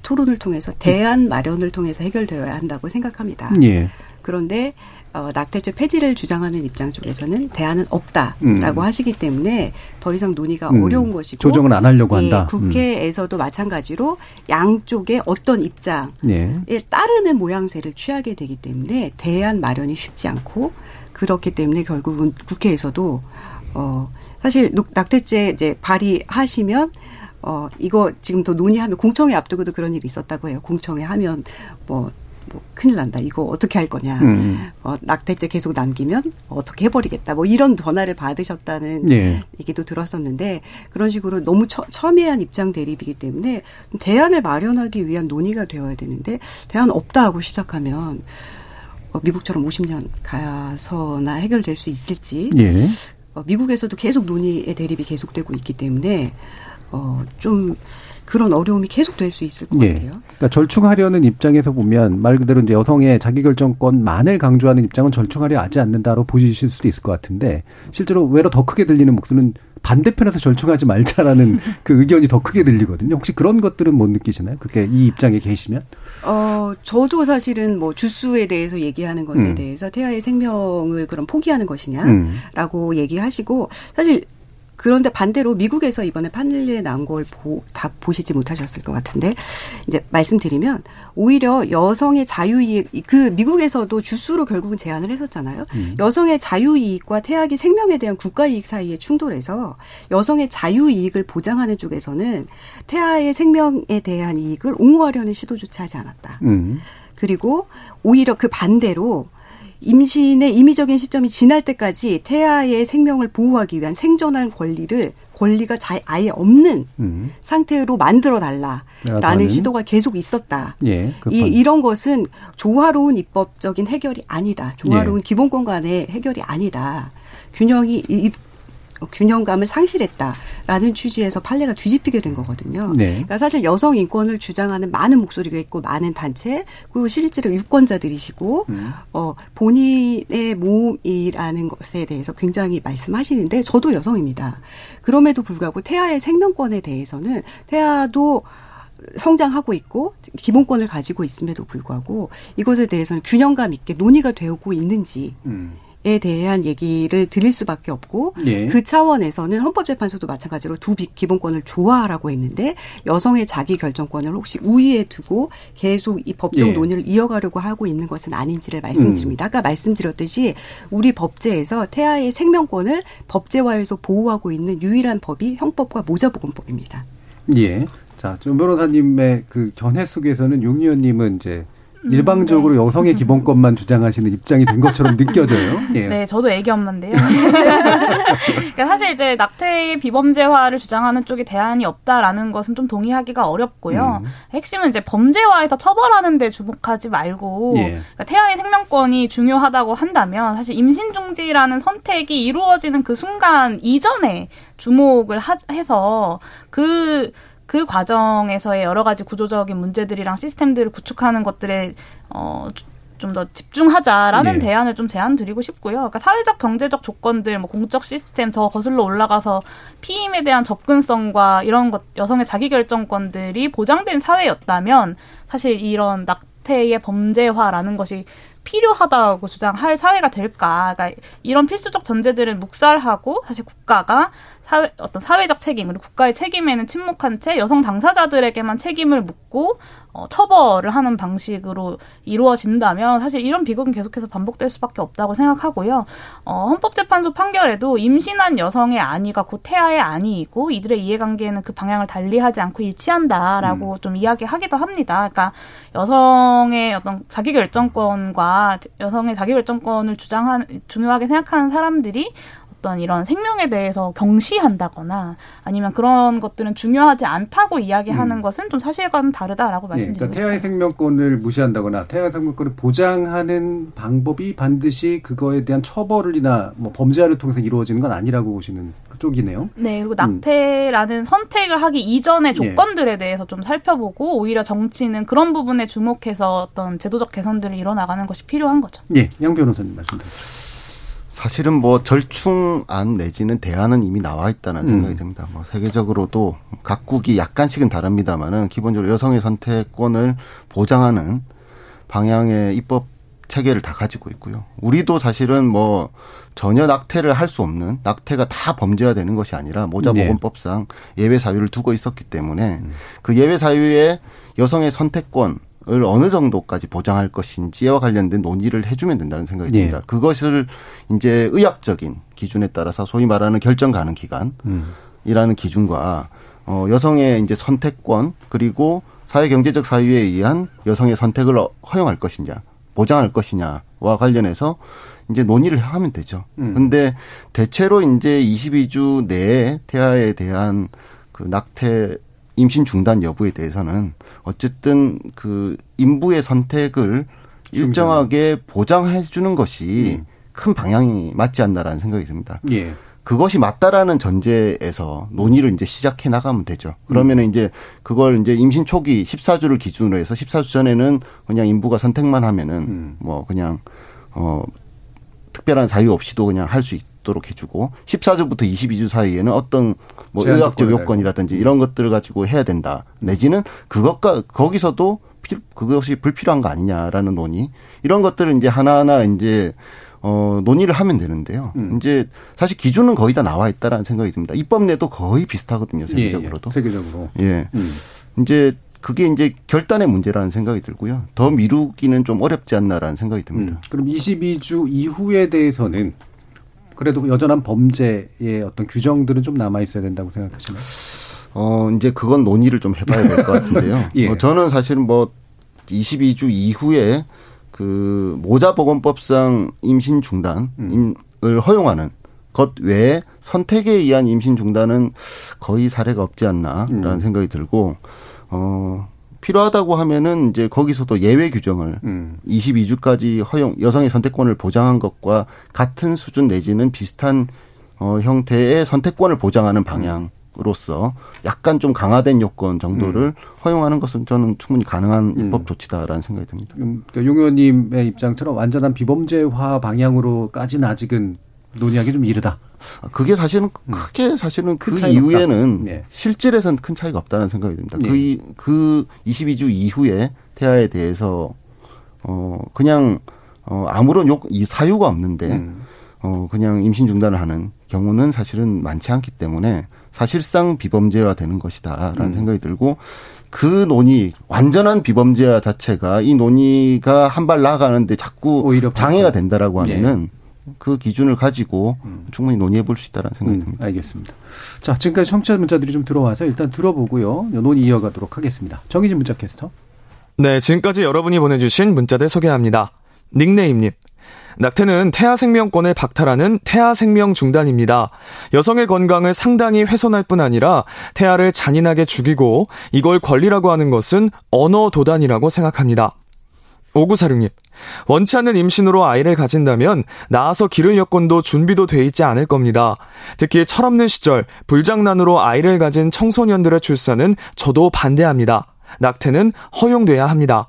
토론을 통해서 대안 마련을 통해서 해결되어야 한다고 생각합니다. 예. 그런데 낙태죄 폐지를 주장하는 입장 쪽에서는 대안은 없다라고 하시기 때문에 더 이상 논의가 어려운 것이고 조정을 안 하려고 한다. 예, 국회에서도 마찬가지로 양쪽의 어떤 입장에 따르는 모양새를 취하게 되기 때문에 대안 마련이 쉽지 않고 그렇기 때문에 결국은 국회에서도 사실 낙태죄 이제 발의하시면 이거 지금 더 논의하면 공청회 앞두고도 그런 일이 있었다고 해요. 공청회 하면 뭐 큰일 난다. 이거 어떻게 할 거냐. 낙태죄 계속 남기면 어떻게 해버리겠다. 뭐 이런 전화를 받으셨다는 얘기도 들었었는데 그런 식으로 너무 첨예한 입장 대립이기 때문에 대안을 마련하기 위한 논의가 되어야 되는데 대안 없다 하고 시작하면 미국처럼 50년 가서나 해결될 수 있을지 미국에서도 계속 논의의 대립이 계속되고 있기 때문에 좀 그런 어려움이 계속될 수 있을 것 같아요. 그러니까 절충하려는 입장에서 보면 말 그대로 이제 여성의 자기결정권만을 강조하는 입장은 절충하려 하지 않는다로 보실 수도 있을 것 같은데 실제로 외로 더 크게 들리는 목소리는 반대편에서 절충하지 말자라는 그 의견이 더 크게 들리거든요. 혹시 그런 것들은 못 느끼시나요? 그게 이 입장에 계시면? 저도 사실은 뭐 주수에 대해서 얘기하는 것에 대해서 태아의 생명을 그럼 포기하는 것이냐라고 얘기하시고 사실 그런데 반대로 미국에서 이번에 판례에 나온 걸 다 보시지 못하셨을 것 같은데 이제 말씀드리면 오히려 여성의 자유이익 그 미국에서도 주수로 결국은 제안을 했었잖아요. 여성의 자유이익과 태아기 생명에 대한 국가이익 사이의 충돌에서 여성의 자유이익을 보장하는 쪽에서는 태아의 생명에 대한 이익을 옹호하려는 시도조차 하지 않았다. 그리고 오히려 그 반대로 임신의 임의적인 시점이 지날 때까지 태아의 생명을 보호하기 위한 생존할 권리가 아예 없는 상태로 만들어달라라는 시도가 계속 있었다. 이런 것은 조화로운 입법적인 해결이 아니다. 조화로운 기본권 간의 해결이 아니다. 균형감을 상실했다라는 취지에서 판례가 뒤집히게 된 거거든요. 그러니까 사실 여성 인권을 주장하는 많은 목소리가 있고 많은 단체 그리고 실제로 유권자들이시고 본인의 몸이라는 것에 대해서 굉장히 말씀하시는데 저도 여성입니다. 그럼에도 불구하고 태아의 생명권에 대해서는 태아도 성장하고 있고 기본권을 가지고 있음에도 불구하고 이것에 대해서는 균형감 있게 논의가 되고 있는지 에 대한 얘기를 드릴 수밖에 없고 그 차원에서는 헌법재판소도 마찬가지로 두 기본권을 조화하라고 했는데 여성의 자기결정권을 혹시 우위에 두고 계속 이 법적 논의를 이어가려고 하고 있는 것은 아닌지를 말씀드립니다. 아까 말씀드렸듯이 우리 법제에서 태아의 생명권을 법제화해서 보호하고 있는 유일한 법이 형법과 모자보건법입니다. 자, 정 변호사님의 그 견해 속에서는 용 의원님은 이제 일방적으로 여성의 기본권만 주장하시는 입장이 된 것처럼 느껴져요. 예. 네, 저도 애기 엄마인데요. 그러니까 사실 이제 낙태의 비범죄화를 주장하는 쪽이 대안이 없다라는 것은 좀 동의하기가 어렵고요. 핵심은 이제 범죄화에서 처벌하는 데 주목하지 말고, 예. 그러니까 태아의 생명권이 중요하다고 한다면 사실 임신 중지라는 선택이 이루어지는 그 순간 이전에 주목을 해서 그 과정에서의 여러 가지 구조적인 문제들이랑 시스템들을 구축하는 것들에 좀 더 집중하자라는 네. 대안을 좀 제안드리고 싶고요. 그러니까 사회적, 경제적 조건들, 뭐 공적 시스템 더 거슬러 올라가서 피임에 대한 접근성과 이런 것, 여성의 자기결정권들이 보장된 사회였다면 사실 이런 낙태의 범죄화라는 것이 필요하다고 주장할 사회가 될까? 그러니까 이런 필수적 전제들은 묵살하고 사실 국가가 어떤 사회적 책임, 그리고 국가의 책임에는 침묵한 채 여성 당사자들에게만 책임을 묻고 처벌을 하는 방식으로 이루어진다면 사실 이런 비극은 계속해서 반복될 수밖에 없다고 생각하고요. 헌법재판소 판결에도 임신한 여성의 안위가 곧 태아의 안위이고 이들의 이해관계는 그 방향을 달리하지 않고 일치한다라고 좀 이야기하기도 합니다. 그러니까 여성의 어떤 자기결정권과 여성의 자기결정권을 중요하게 생각하는 사람들이 이런 생명에 대해서 경시한다거나 아니면 그런 것들은 중요하지 않다고 이야기하는 것은 좀 사실과는 다르다라고 말씀드립니다. 그러니까 태아의 생명권을 무시한다거나 태아의 생명권을 보장하는 방법이 반드시 그거에 대한 처벌이나 뭐 범죄화를 통해서 이루어지는 건 아니라고 보시는 쪽이네요. 네. 그리고 낙태라는 선택을 하기 이전의 조건들에 대해서 좀 살펴보고 오히려 정치는 그런 부분에 주목해서 어떤 제도적 개선들을 이뤄나가는 것이 필요한 거죠. 네. 양 변호사님 말씀 드립니다. 사실은 뭐 절충안 내지는 대안은 이미 나와 있다는 생각이 듭니다. 뭐 세계적으로도 각국이 약간씩은 다릅니다만은 기본적으로 여성의 선택권을 보장하는 방향의 입법 체계를 다 가지고 있고요. 우리도 사실은 뭐 전혀 낙태를 할 수 없는, 낙태가 다 범죄화되는 것이 아니라 모자보건법상 예외 사유를 두고 있었기 때문에 그 예외 사유에 여성의 선택권 을 어느 정도까지 보장할 것인지와 관련된 논의를 해주면 된다는 생각이 듭니다. 그것을 이제 의학적인 기준에 따라서 소위 말하는 결정 가능 기간이라는 기준과 여성의 이제 선택권 그리고 사회 경제적 사유에 의한 여성의 선택을 허용할 것이냐, 보장할 것이냐와 관련해서 이제 논의를 하면 되죠. 근데 대체로 이제 22주 내에 태아에 대한 그 낙태 임신 중단 여부에 대해서는 어쨌든 그 인부의 선택을 일정하게 보장해 주는 것이 큰 방향이 맞지 않나라는 생각이 듭니다. 예. 그것이 맞다라는 전제에서 논의를 이제 시작해 나가면 되죠. 그러면 이제 그걸 이제 임신 초기 14주를 기준으로 해서 14주 전에는 그냥 인부가 선택만 하면은 뭐 그냥 특별한 사유 없이도 그냥 할 수 있다. 도록 해주고 14주부터 22주 사이에는 어떤 뭐 의학적 요건이라든지 이런 것들을 가지고 해야 된다. 내지는 그것과 거기서도 그것이 불필요한 거 아니냐라는 논의 이런 것들을 이제 하나하나 이제 논의를 하면 되는데요. 이제 사실 기준은 거의 다 나와 있다라는 생각이 듭니다. 입법내도 거의 비슷하거든요. 세계적으로도. 세계적으로. 예. 이제 그게 이제 결단의 문제라는 생각이 들고요. 더 미루기는 좀 어렵지 않나라는 생각이 듭니다. 그럼 22주 이후에 대해서는 그래도 여전한 범죄의 어떤 규정들은 좀 남아 있어야 된다고 생각하시나요? 이제 그건 논의를 좀 해봐야 될 것 같은데요. 예. 저는 사실은 뭐 22주 이후에 그 모자보건법상 임신 중단을 허용하는 것 외에 선택에 의한 임신 중단은 거의 사례가 없지 않나라는 생각이 들고, 필요하다고 하면은 이제 거기서도 예외 규정을 22주까지 허용, 여성의 선택권을 보장한 것과 같은 수준 내지는 비슷한 형태의 선택권을 보장하는 방향으로서 약간 좀 강화된 요건 정도를 허용하는 것은 저는 충분히 가능한 입법 조치다라는 생각이 듭니다. 용 의원님의 입장처럼 완전한 비범죄화 방향으로까지는 아직은 논의하기 좀 이르다. 그게 사실은 크게 사실은 그 이후에는 네. 실질에서는 큰 차이가 없다는 생각이 듭니다. 네. 그 22주 이후에 태아에 대해서 그냥 아무런 이 사유가 없는데 그냥 임신 중단을 하는 경우는 사실은 많지 않기 때문에 사실상 비범죄화 되는 것이다라는 생각이 들고, 그 논의, 완전한 비범죄화 자체가 이 논의가 한 발 나아가는데 자꾸 장애가 된다라고 하면은. 네. 그 기준을 가지고 충분히 논의해 볼 수 있다는 생각이 듭니다. 알겠습니다. 자, 지금까지 청취자 문자들이 좀 들어와서 일단 들어보고요. 논의 이어가도록 하겠습니다. 정의진 문자 캐스터. 네, 지금까지 여러분이 보내주신 문자들 소개합니다. 닉네임님, 낙태는 태아 생명권을 박탈하는 태아 생명 중단입니다. 여성의 건강을 상당히 훼손할 뿐 아니라 태아를 잔인하게 죽이고 이걸 권리라고 하는 것은 언어 도단이라고 생각합니다. 5946님, 원치 않는 임신으로 아이를 가진다면 낳아서 기를 여건도 준비도 돼 있지 않을 겁니다. 특히 철없는 시절 불장난으로 아이를 가진 청소년들의 출산은 저도 반대합니다. 낙태는 허용돼야 합니다.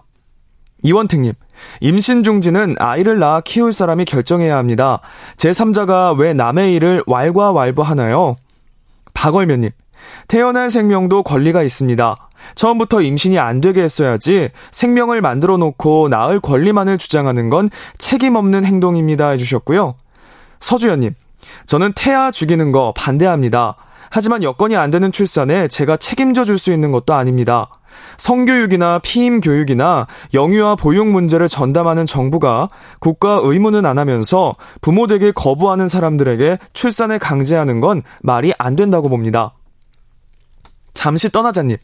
이원택님, 임신 중지는 아이를 낳아 키울 사람이 결정해야 합니다. 제3자가 왜 남의 일을 왈가왈부하나요? 박월면님, 태어날 생명도 권리가 있습니다. 처음부터 임신이 안 되게 했어야지 생명을 만들어 놓고 낳을 권리만을 주장하는 건 책임 없는 행동입니다, 해주셨고요. 서주연님, 저는 태아 죽이는 거 반대합니다. 하지만 여건이 안 되는 출산에 제가 책임져 줄 수 있는 것도 아닙니다. 성교육이나 피임 교육이나 영유아 보육 문제를 전담하는 정부가 국가 의무는 안 하면서 부모되길 거부하는 사람들에게 출산을 강제하는 건 말이 안 된다고 봅니다. 잠시 떠나자님,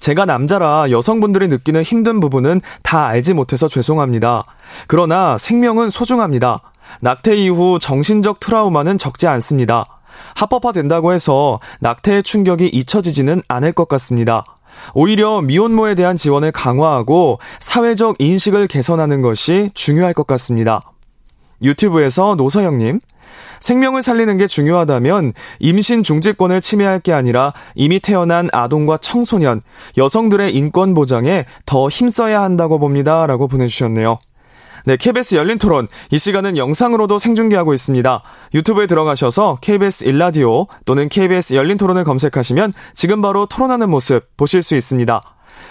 제가 남자라 여성분들이 느끼는 힘든 부분은 다 알지 못해서 죄송합니다. 그러나 생명은 소중합니다. 낙태 이후 정신적 트라우마는 적지 않습니다. 합법화된다고 해서 낙태의 충격이 잊혀지지는 않을 것 같습니다. 오히려 미혼모에 대한 지원을 강화하고 사회적 인식을 개선하는 것이 중요할 것 같습니다. 유튜브에서 노서영님, 생명을 살리는 게 중요하다면 임신 중지권을 침해할 게 아니라 이미 태어난 아동과 청소년, 여성들의 인권 보장에 더 힘써야 한다고 봅니다, 라고 보내주셨네요. 네, KBS 열린 토론, 이 시간은 영상으로도 생중계하고 있습니다. 유튜브에 들어가셔서 KBS 일라디오 또는 KBS 열린 토론을 검색하시면 지금 바로 토론하는 모습 보실 수 있습니다.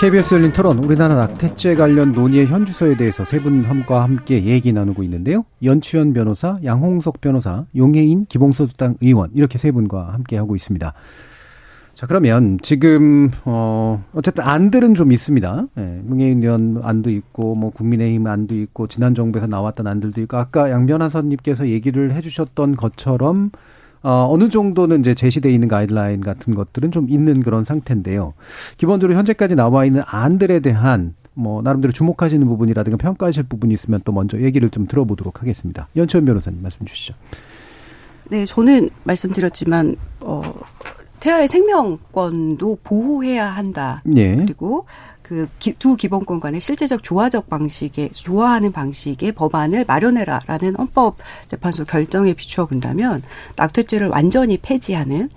KBS 열린 토론, 우리나라 낙태죄 관련 논의의 현주소에 대해서 세 분과 함께 얘기 나누고 있는데요. 연치현 변호사, 양홍석 변호사, 용혜인 기본소득당 의원, 이렇게 세 분과 함께 하고 있습니다. 자, 그러면 지금 어쨌든 안들은 좀 있습니다. 예, 용혜인 의원 안도 있고, 뭐 국민의힘 안도 있고, 지난 정부에서 나왔던 안들도 있고, 아까 양 변호사님께서 얘기를 해주셨던 것처럼 어느 정도는 이제 제시되어 있는 가이드라인 같은 것들은 좀 있는 그런 상태인데요. 기본적으로 현재까지 나와 있는 안들에 대한 뭐 나름대로 주목하시는 부분이라든가 평가하실 부분이 있으면 또 먼저 얘기를 좀 들어보도록 하겠습니다. 연치현 변호사님, 말씀 주시죠. 네, 저는 말씀드렸지만 태아의 생명권도 보호해야 한다. 예. 그리고 그 두 기본권 간의 실제적 조화하는 방식의 법안을 마련해라라는 헌법재판소 결정에 비추어 본다면 낙태죄를 완전히 폐지하는,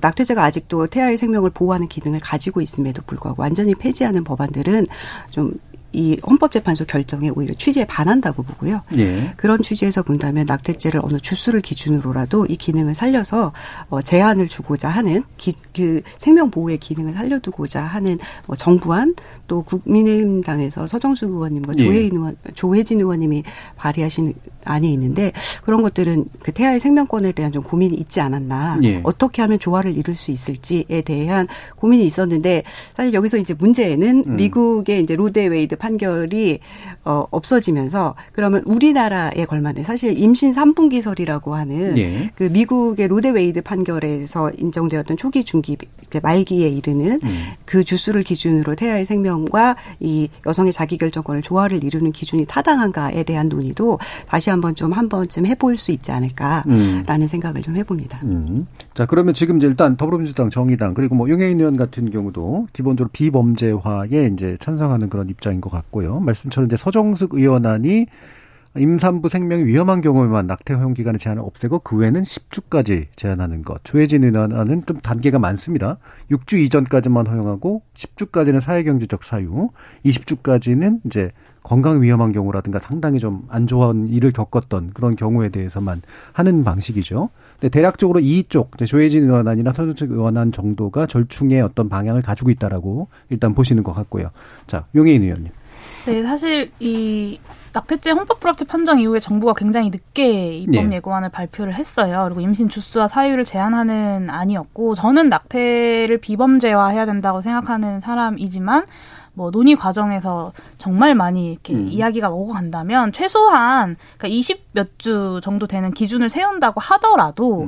낙태죄가 아직도 태아의 생명을 보호하는 기능을 가지고 있음에도 불구하고 완전히 폐지하는 법안들은 좀 이 헌법재판소 결정에 오히려 취지에 반한다고 보고요. 예. 그런 취지에서 본다면 낙태죄를 어느 주수를 기준으로라도 이 기능을 살려서 제한을 주고자 하는 그 생명보호의 기능을 살려두고자 하는 정부안, 또 국민의힘 당에서 서정수 의원님과 조해진 의원님이 발의하신 안이 있는데, 그런 것들은 그 태아의 생명권에 대한 좀 고민이 있지 않았나. 예. 어떻게 하면 조화를 이룰 수 있을지에 대한 고민이 있었는데, 사실 여기서 이제 문제는 미국의 이제 로 대 웨이드 판결이 없어지면서, 그러면 우리나라에 걸맞는 사실 임신 3분기설이라고 하는, 예, 그 미국의 로 대 웨이드 판결에서 인정되었던 초기, 중기, 말기에 이르는 그 주수를 기준으로 태아의 생명과 이 여성의 자기결정권을 조화를 이루는 기준이 타당한가에 대한 논의도 다시 한번 좀 한 번쯤 해볼 수 있지 않을까라는 생각을 좀 해봅니다. 자, 그러면 지금 이제 일단 더불어민주당, 정의당, 그리고 뭐 용혜인 의원 같은 경우도 기본적으로 비범죄화에 이제 찬성하는 그런 입장인 것 같고요. 말씀처럼 이제 서정숙 의원안이 임산부 생명이 위험한 경우에만 낙태 허용 기간의 제한을 없애고 그 외에는 10주까지 제한하는 것. 조해진 의원은 좀 단계가 많습니다. 6주 이전까지만 허용하고 10주까지는 사회경제적 사유, 20주까지는 이제 건강 위험한 경우라든가 상당히 좀 안 좋은 일을 겪었던 그런 경우에 대해서만 하는 방식이죠. 근데 대략적으로 이쪽 조해진 의원안이나 서준석 의원안 정도가 절충의 어떤 방향을 가지고 있다라고 일단 보시는 것 같고요. 자, 용혜인 의원님. 네, 사실 이 낙태죄 헌법불합치 판정 이후에 정부가 굉장히 늦게 입법 예고안을 발표를 했어요. 그리고 임신 주수와 사유를 제한하는 안이었고, 저는 낙태를 비범죄화해야 된다고 생각하는 사람이지만 뭐 논의 과정에서 정말 많이 이렇게 이야기가 오고 간다면 최소한 그러니까 20몇 주 정도 되는 기준을 세운다고 하더라도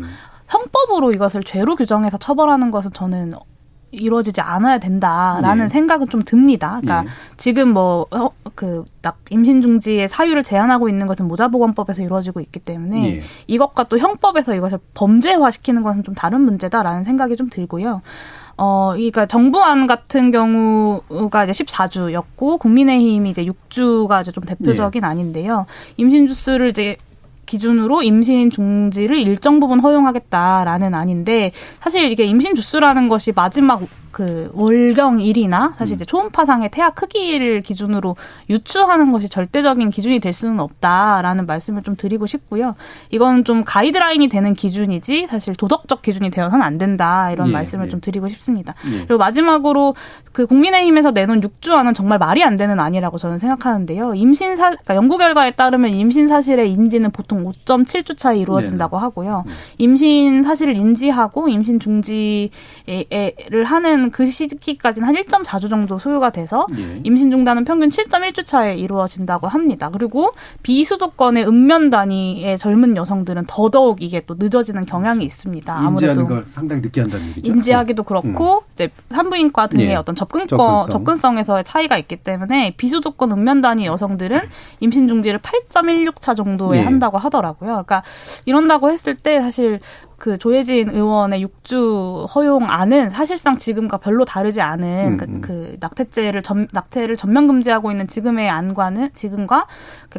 형법으로 이것을 죄로 규정해서 처벌하는 것은 저는 이루어지지 않아야 된다라는 생각은 좀 듭니다. 그러니까 지금 뭐 임신 중지의 사유를 제한하고 있는 것은 모자보건법에서 이루어지고 있기 때문에 이것과 또 형법에서 이것을 범죄화시키는 것은 좀 다른 문제다라는 생각이 좀 들고요. 그러니까 정부안 같은 경우가 이제 14주였고 국민의힘이 이제 6주가 이제 좀 대표적인 안인데요. 임신 주수를 이제 기준으로 임신 중지를 일정 부분 허용하겠다라는 안인데, 사실 이게 임신 주수라는 것이 마지막 그 월경일이나 사실 이제 초음파상의 태아 크기를 기준으로 유추하는 것이 절대적인 기준이 될 수는 없다라는 말씀을 좀 드리고 싶고요. 이건 좀 가이드라인이 되는 기준이지 사실 도덕적 기준이 되어서는 안 된다, 이런 말씀을 좀 드리고 싶습니다. 그리고 마지막으로 그 국민의힘에서 내놓은 6주안은 정말 말이 안 되는 안이라고 저는 생각하는데요. 그러니까 연구 결과에 따르면 임신 사실의 인지는 보통 5.7주 차에 이루어진다고 하고요. 임신 사실을 인지하고 임신 중지를 하는 그 시기까지는 한 1.4주 정도 소요가 돼서 임신 중단은 평균 7.1주 차에 이루어진다고 합니다. 그리고 비수도권의 읍면 단위의 젊은 여성들은 더더욱 이게 또 늦어지는 경향이 있습니다. 아무래도 인지하는 걸 상당히 늦게 한다는 얘기죠. 인지하기도 그렇고 이제 산부인과 등의 어떤 접근성에서의 차이가 있기 때문에 비수도권 읍면 단위 여성들은 임신 중지를 8.16차 정도에 한다고 하더라고요. 그러니까 이런다고 했을 때 사실 그 조해진 의원의 6주 허용안은 사실상 지금과 별로 다르지 않은 그 낙태를 전면 금지하고 있는 지금의 안과는 지금과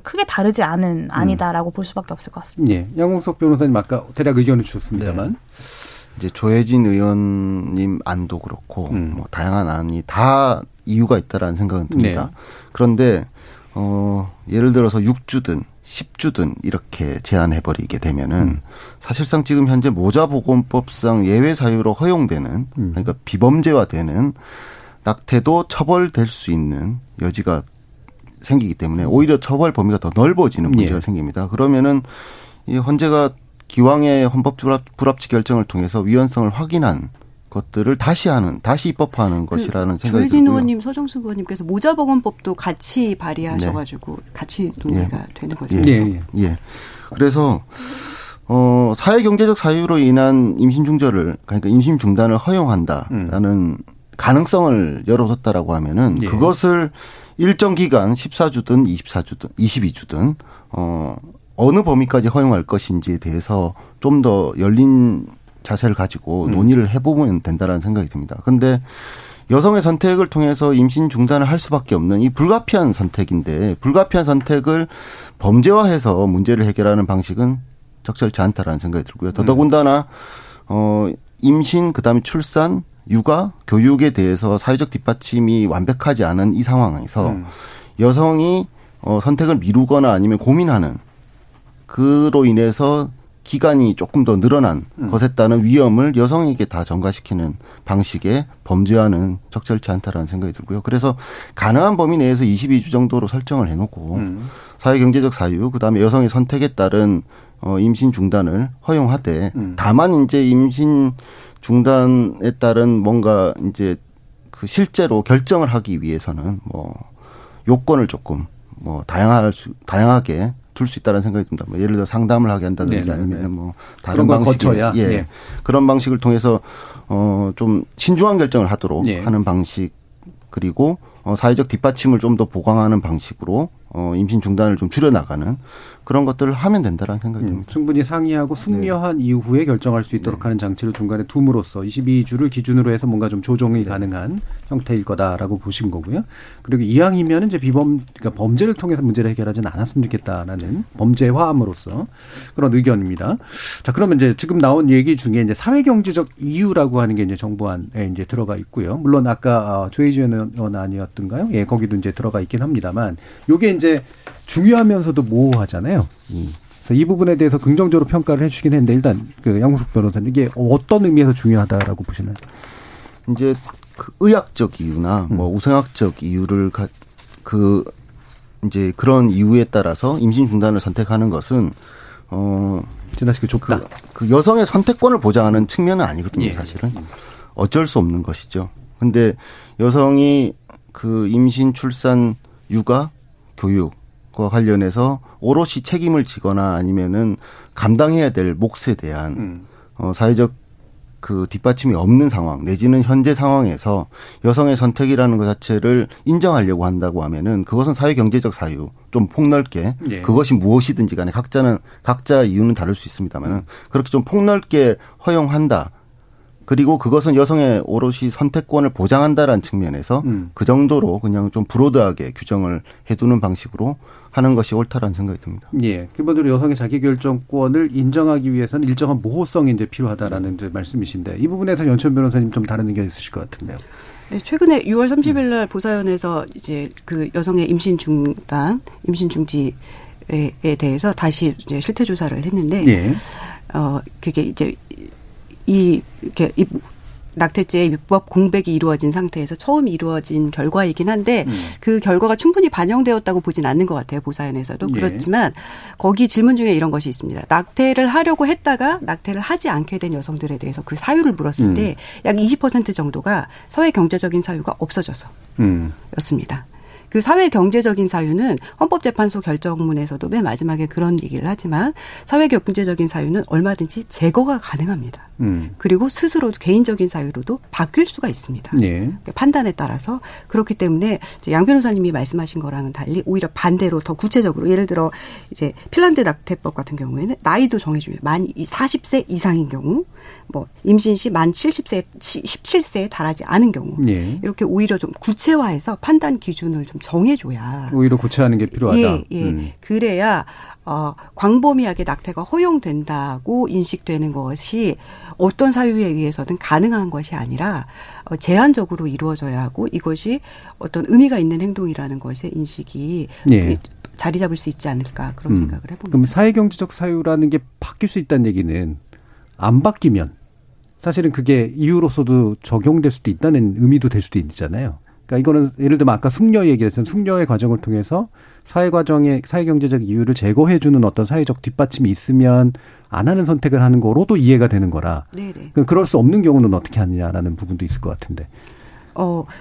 크게 다르지 않은 안이다라고 볼 수밖에 없을 것 같습니다. 네, 양홍석 변호사님 아까 대략 의견을 주셨습니다만 이제 조해진 의원님 안도 그렇고 뭐 다양한 안이 다 이유가 있다라는 생각은 듭니다. 그런데 예를 들어서 6주든 10주든 이렇게 제한해버리게 되면은 사실상 지금 현재 모자보건법상 예외 사유로 허용되는, 그러니까 비범죄화되는 낙태도 처벌될 수 있는 여지가 생기기 때문에 오히려 처벌 범위가 더 넓어지는 문제가 생깁니다. 그러면은 이 헌재가 기왕의 헌법불합치 결정을 통해서 위헌성을 확인한 것들을 다시 입법하는 것이라는 생각이 들고요. 조혜진 의원님, 서정수 의원님께서 모자보건법도 같이 발의하셔가지고 같이 논의가 되는 거죠. 그래서 사회경제적 사유로 인한 임신 중단을 허용한다라는 가능성을 열어뒀다라고 하면은 그것을 일정 기간 14주든 22주든 어느 범위까지 허용할 것인지에 대해서 좀 더 열린 자세를 가지고 논의를 해보면 된다라는 생각이 듭니다. 그런데 여성의 선택을 통해서 임신 중단을 할 수밖에 없는 이 불가피한 선택인데, 불가피한 선택을 범죄화해서 문제를 해결하는 방식은 적절치 않다라는 생각이 들고요. 더더군다나 임신, 그다음에 출산, 육아, 교육에 대해서 사회적 뒷받침이 완벽하지 않은 이 상황에서 여성이 선택을 미루거나 아니면 고민하는, 그로 인해서 기간이 조금 더 늘어난 것에 따른 위험을 여성에게 다 전가시키는 방식의 범죄와는 적절치 않다라는 생각이 들고요. 그래서 가능한 범위 내에서 22주 정도로 설정을 해놓고 사회경제적 사유, 그다음에 여성의 선택에 따른 임신 중단을 허용하되 다만 이제 임신 중단에 따른 뭔가 이제 그 실제로 결정을 하기 위해서는 뭐 요건을 조금 뭐 다양하게 둘 수 있다는 생각이 듭니다. 뭐 예를 들어 상담을 하게 한다든지 아니면 뭐 다른 방식을 그런 방식을 통해서 좀 신중한 결정을 하도록 하는 방식, 그리고 사회적 뒷받침을 좀 더 보강하는 방식으로 임신 중단을 좀 줄여나가는 그런 것들을 하면 된다라는 생각이 듭니다. 충분히 상의하고 숙려한 이후에 결정할 수 있도록 하는 장치를 중간에 둠으로써 22주를 기준으로 해서 뭔가 좀 조정이 가능한 형태일 거다라고 보신 거고요. 그리고 이왕이면 이제 그러니까 범죄를 통해서 문제를 해결하지는 않았으면 좋겠다라는 범죄화함으로써 그런 의견입니다. 자, 그러면 이제 지금 나온 얘기 중에 이제 사회경제적 이유라고 하는 게 이제 정부안에 이제 들어가 있고요. 물론 아까 조해진 의원 아니었던가요? 예, 거기도 이제 들어가 있긴 합니다만 요게 이제 중요하면서도 모호하잖아요. 그래서 이 부분에 대해서 긍정적으로 평가를 해주시긴 했는데 일단 그 양홍석 변호사님 이게 어떤 의미에서 중요하다라고 보시나요? 이제 그 의학적 이유나 뭐 우생학적 이유를 이제 그런 이유에 따라서 임신 중단을 선택하는 것은 지나치게 좁다. 그 여성의 선택권을 보장하는 측면은 아니거든요, 예. 사실은 어쩔 수 없는 것이죠. 근데 여성이 그 임신, 출산, 육아, 교육과 관련해서 오롯이 책임을 지거나 아니면은 감당해야 될 몫에 대한 사회적 그 뒷받침이 없는 상황 내지는 현재 상황에서 여성의 선택이라는 것 자체를 인정하려고 한다고 하면은 그것은 사회경제적 사유 좀 폭넓게 예. 그것이 무엇이든지 간에 각자 이유는 다를 수 있습니다만은 그렇게 좀 폭넓게 허용한다. 그리고 그것은 여성의 오롯이 선택권을 보장한다라는 측면에서 그 정도로 그냥 좀 브로드하게 규정을 해두는 방식으로 하는 것이 옳다라는 생각이 듭니다. 예, 기본적으로 여성의 자기결정권을 인정하기 위해서는 일정한 모호성이 이제 필요하다라는 이제 말씀이신데 이 부분에서 연치현 변호사님 좀 다른 의견 있으실 것 같은데요. 네, 최근에 6월 30일 날 보사연에서 이제 그 여성의 임신 중단, 임신 중지에 대해서 다시 이제 실태 조사를 했는데, 예. 그게 이제 이렇게 낙태죄의 입법 공백이 이루어진 상태에서 처음 이루어진 결과이긴 한데 그 결과가 충분히 반영되었다고 보진 않는 것 같아요. 보사연에서도. 예. 그렇지만 거기 질문 중에 이런 것이 있습니다. 낙태를 하려고 했다가 낙태를 하지 않게 된 여성들에 대해서 그 사유를 물었을 때 약 20% 정도가 사회경제적인 사유가 없어져서 였습니다. 그 사회경제적인 사유는 헌법재판소 결정문에서도 맨 마지막에 그런 얘기를 하지만 사회경제적인 사유는 얼마든지 제거가 가능합니다. 그리고 스스로 개인적인 사유로도 바뀔 수가 있습니다. 네. 판단에 따라서 그렇기 때문에 양 변호사님이 말씀하신 거랑은 달리 오히려 반대로 더 구체적으로 예를 들어 이제 핀란드 낙태법 같은 경우에는 나이도 정해줍니다. 만 40세 이상인 경우, 뭐 임신 시 만 17세에 달하지 않은 경우 네. 이렇게 오히려 좀 구체화해서 판단 기준을 좀 정해줘야. 오히려 구체화하는 게 필요하다. 예, 예. 그래야 광범위하게 낙태가 허용된다고 인식되는 것이 어떤 사유에 의해서든 가능한 것이 아니라 제한적으로 이루어져야 하고 이것이 어떤 의미가 있는 행동이라는 것의 인식이 예. 자리 잡을 수 있지 않을까 그런 생각을 해봅니다. 그럼 사회경제적 사유라는 게 바뀔 수 있다는 얘기는 안 바뀌면 사실은 그게 이유로서도 적용될 수도 있다는 의미도 될 수도 있잖아요. 그러니까 이거는 예를 들면 아까 숙려 얘기했던 숙려의 과정을 통해서 사회경제적 이유를 제거해 주는 어떤 사회적 뒷받침이 있으면 안 하는 선택을 하는 거로도 이해가 되는 거라. 네네. 그럴 수 없는 경우는 어떻게 하느냐라는 부분도 있을 것 같은데.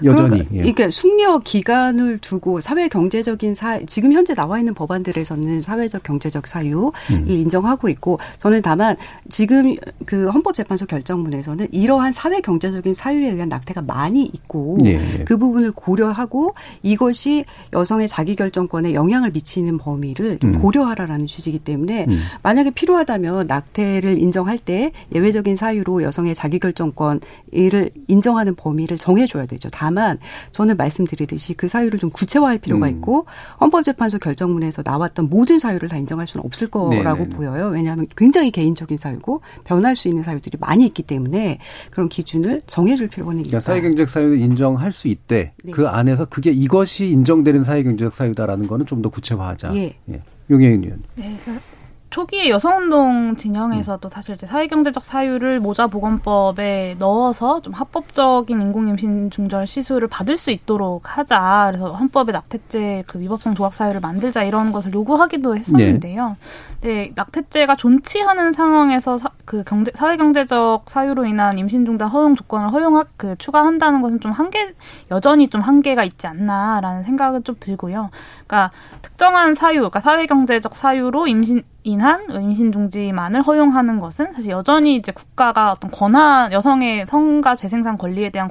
여전히. 그러니까, 예. 그러니까 숙려 기간을 두고 사회경제적인 지금 현재 나와 있는 법안들에서는 사회적 경제적 사유이 인정하고 있고 저는 다만 지금 그 헌법재판소 결정문에서는 이러한 사회경제적인 사유에 의한 낙태가 많이 있고 예. 그 부분을 고려하고 이것이 여성의 자기결정권에 영향을 미치는 범위를 좀 고려하라라는 취지이기 때문에 만약에 필요하다면 낙태를 인정할 때 예외적인 사유로 여성의 자기결정권을 인정하는 범위를 정해줘야 되죠. 다만 저는 말씀드리듯이 그 사유를 좀 구체화할 필요가 있고 헌법재판소 결정문에서 나왔던 모든 사유를 다 인정할 수는 없을 거라고 네네. 보여요. 왜냐하면 굉장히 개인적인 사유고 변할 수 있는 사유들이 많이 있기 때문에 그런 기준을 정해줄 필요는 있다. 그러니까 사회경제적 사유를 인정할 수 있되 네. 그 안에서 그게 이것이 인정되는 사회경제적 사유다라는 거는 좀 더 구체화하자. 예. 예. 용혜인 의원. 네. 초기에 여성운동 진영에서도 사실 이제 사회경제적 사유를 모자보건법에 넣어서 좀 합법적인 인공임신 중절 시술을 받을 수 있도록 하자. 그래서 헌법의 낙태죄 그 위법성 도학 사유를 만들자 이런 것을 요구하기도 했었는데요. 네. 네, 낙태죄가 존치하는 상황에서 사회경제적 사유로 인한 임신 중단 허용 조건을 추가한다는 것은 좀 여전히 좀 한계가 있지 않나라는 생각은 좀 들고요. 그러니까 특정한 사유, 그러니까 사회경제적 사유로 임신 중지만을 허용하는 것은 사실 여전히 이제 국가가 어떤 권한, 여성의 성과 재생산 권리에 대한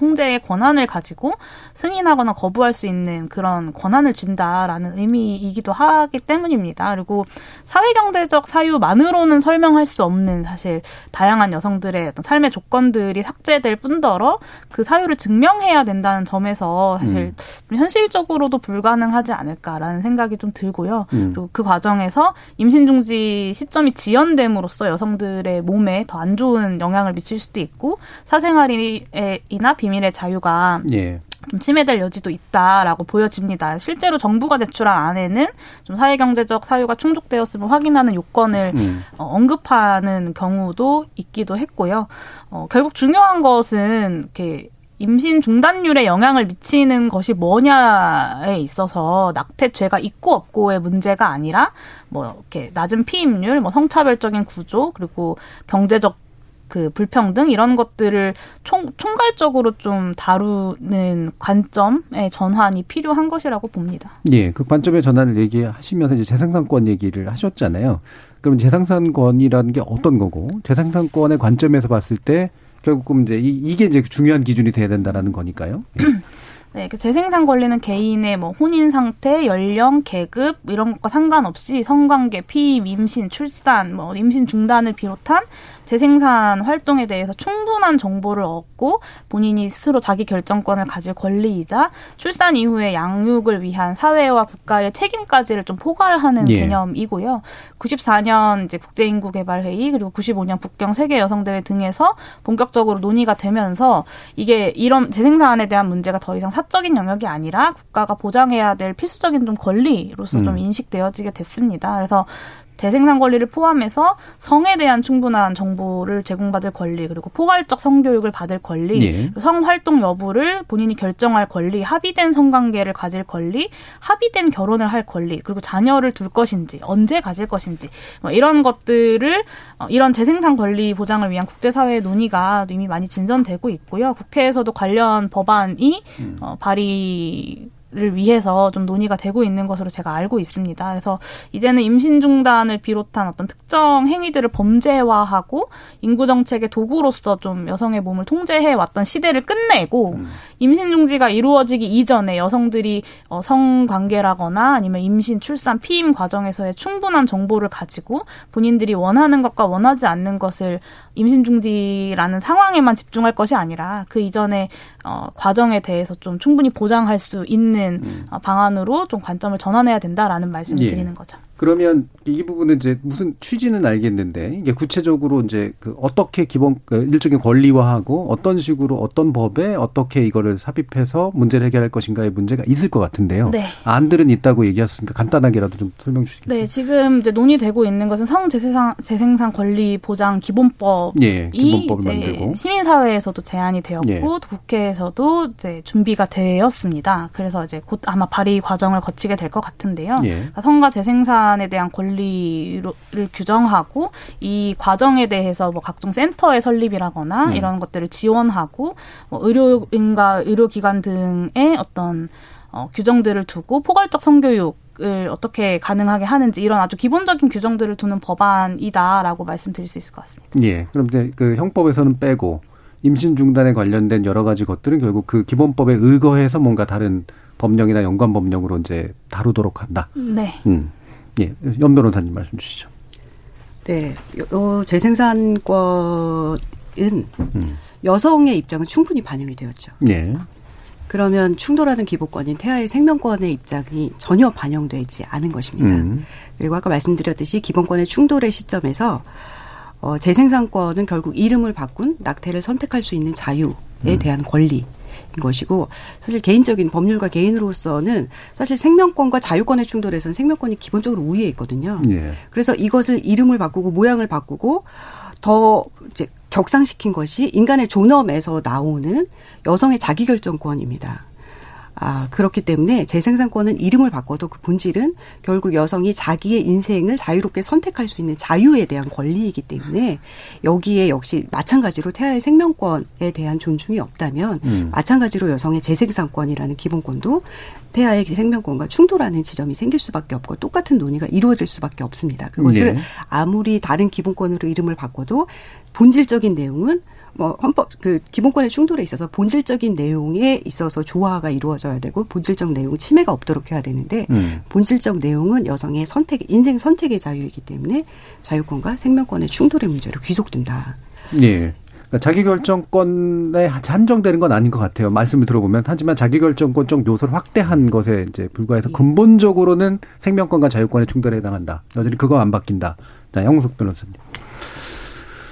통제의 권한을 가지고 승인하거나 거부할 수 있는 그런 권한을 준다라는 의미이기도 하기 때문입니다. 그리고 사회경제적 사유만으로는 설명할 수 없는 사실 다양한 여성들의 어떤 삶의 조건들이 삭제될 뿐더러 그 사유를 증명해야 된다는 점에서 사실 좀 현실적으로도 불가능하지 않을까라는 생각이 좀 들고요. 그리고 그 과정에서 임신 중지 시점이 지연됨으로써 여성들의 몸에 더 안 좋은 영향을 미칠 수도 있고 사생활이나 비밀의 자유가 좀 침해될 여지도 있다라고 보여집니다. 실제로 정부가 제출한 안에는 좀 사회경제적 사유가 충족되었음을 확인하는 요건을 언급하는 경우도 있기도 했고요. 결국 중요한 것은 이렇게 임신 중단율에 영향을 미치는 것이 뭐냐에 있어서 낙태죄가 있고 없고의 문제가 아니라 뭐 이렇게 낮은 피임률, 뭐 성차별적인 구조, 그리고 경제적 그 불평등 이런 것들을 총괄적으로 좀 다루는 관점의 전환이 필요한 것이라고 봅니다. 예, 그 관점의 전환을 얘기하시면서 이제 재생산권 얘기를 하셨잖아요. 그럼 재생산권이라는 게 어떤 거고 재생산권의 관점에서 봤을 때 결국 이제 이게 이제 중요한 기준이 돼야 된다라는 거니까요. 예. 네, 그 재생산 권리는 개인의 뭐 혼인 상태, 연령, 계급 이런 것과 상관없이 성관계, 피임, 임신, 출산, 뭐 임신 중단을 비롯한 재생산 활동에 대해서 충분한 정보를 얻고 본인이 스스로 자기 결정권을 가질 권리이자 출산 이후의 양육을 위한 사회와 국가의 책임까지를 좀 포괄하는 개념이고요. 94년 이제 국제인구개발회의 그리고 95년 북경 세계 여성대회 등에서 본격적으로 논의가 되면서 이게 이런 재생산에 대한 문제가 더 이상 사적인 영역이 아니라 국가가 보장해야 될 필수적인 좀 권리로서 좀 인식되어지게 됐습니다. 그래서 재생산 권리를 포함해서 성에 대한 충분한 정보를 제공받을 권리, 그리고 포괄적 성교육을 받을 권리, 성활동 여부를 본인이 결정할 권리, 합의된 성관계를 가질 권리, 합의된 결혼을 할 권리, 그리고 자녀를 둘 것인지, 언제 가질 것인지 뭐 이런 것들을 이런 재생산 권리 보장을 위한 국제사회의 논의가 이미 많이 진전되고 있고요. 국회에서도 관련 법안이 발의를 위해서 좀 논의가 되고 있는 것으로 제가 알고 있습니다. 그래서 이제는 임신 중단을 비롯한 어떤 특정 행위들을 범죄화하고 인구 정책의 도구로서 좀 여성의 몸을 통제해 왔던 시대를 끝내고 임신 중지가 이루어지기 이전에 여성들이 성관계라거나 아니면 임신, 출산, 피임 과정에서의 충분한 정보를 가지고 본인들이 원하는 것과 원하지 않는 것을 임신 중지라는 상황에만 집중할 것이 아니라 그 이전의 과정에 대해서 좀 충분히 보장할 수 있는 방안으로 좀 관점을 전환해야 된다라는 말씀을 드리는 거죠. 그러면 이 부분은 이제 무슨 취지는 알겠는데 이게 구체적으로 이제 그 어떻게 기본 일종의 권리화하고 어떤 식으로 어떤 법에 어떻게 이거를 삽입해서 문제를 해결할 것인가의 문제가 있을 것 같은데요. 네. 안들은 있다고 얘기하셨으니까 간단하게라도 좀 설명 주시겠어요? 네, 지금 이제 논의되고 있는 것은 성재생산 권리 보장 기본법이 기본법을 만들고 시민사회에서도 제안이 되었고 국회에서도 이제 준비가 되었습니다. 그래서 이제 곧 아마 발의 과정을 거치게 될 것 같은데요. 그러니까 성과 재생산 에 대한 권리를 규정하고 이 과정에 대해서 뭐 각종 센터의 설립이라거나 이런 것들을 지원하고 뭐 의료인과 의료기관 등의 어떤 규정들을 두고 포괄적 성교육을 어떻게 가능하게 하는지 이런 아주 기본적인 규정들을 두는 법안이다라고 말씀드릴 수 있을 것 같습니다. 예, 그럼 이제 그 형법에서는 빼고 임신 중단에 관련된 여러 가지 것들은 결국 그 기본법에 의거해서 뭔가 다른 법령이나 연관 법령으로 이제 다루도록 한다. 네. 예, 연 변호사님 말씀 주시죠. 네, 재생산권은 여성의 입장은 충분히 반영이 되었죠. 예. 그러면 충돌하는 기본권인 태아의 생명권의 입장이 전혀 반영되지 않은 것입니다. 그리고 아까 말씀드렸듯이 기본권의 충돌의 시점에서 재생산권은 결국 이름을 바꾼 낙태를 선택할 수 있는 자유에 대한 권리. 것이고 사실 개인적인 법률과 개인으로서는 사실 생명권과 자유권의 충돌에서는 생명권이 기본적으로 우위에 있거든요. 예. 그래서 이것을 이름을 바꾸고 모양을 바꾸고 더 이제 격상시킨 것이 인간의 존엄에서 나오는 여성의 자기결정권입니다. 그렇기 때문에 재생산권은 이름을 바꿔도 그 본질은 결국 여성이 자기의 인생을 자유롭게 선택할 수 있는 자유에 대한 권리이기 때문에 여기에 역시 마찬가지로 태아의 생명권에 대한 존중이 없다면 마찬가지로 여성의 재생산권이라는 기본권도 태아의 생명권과 충돌하는 지점이 생길 수밖에 없고 똑같은 논의가 이루어질 수밖에 없습니다. 그것을 아무리 다른 기본권으로 이름을 바꿔도 본질적인 내용은 뭐 헌법 그 기본권의 충돌에 있어서 본질적인 내용에 있어서 조화가 이루어져야 되고 본질적 내용 침해가 없도록 해야 되는데 본질적 내용은 여성의 선택, 인생 선택의 자유이기 때문에 자유권과 생명권의 충돌의 문제로 귀속된다. 네. 그러니까 자기결정권에 한정되는 건 아닌 것 같아요. 말씀을 들어보면. 하지만 자기결정권적 요소를 확대한 것에 이제 불과해서 근본적으로는 생명권과 자유권의 충돌에 해당한다. 여전히 그거 안 바뀐다. 자, 양홍석 변호사님.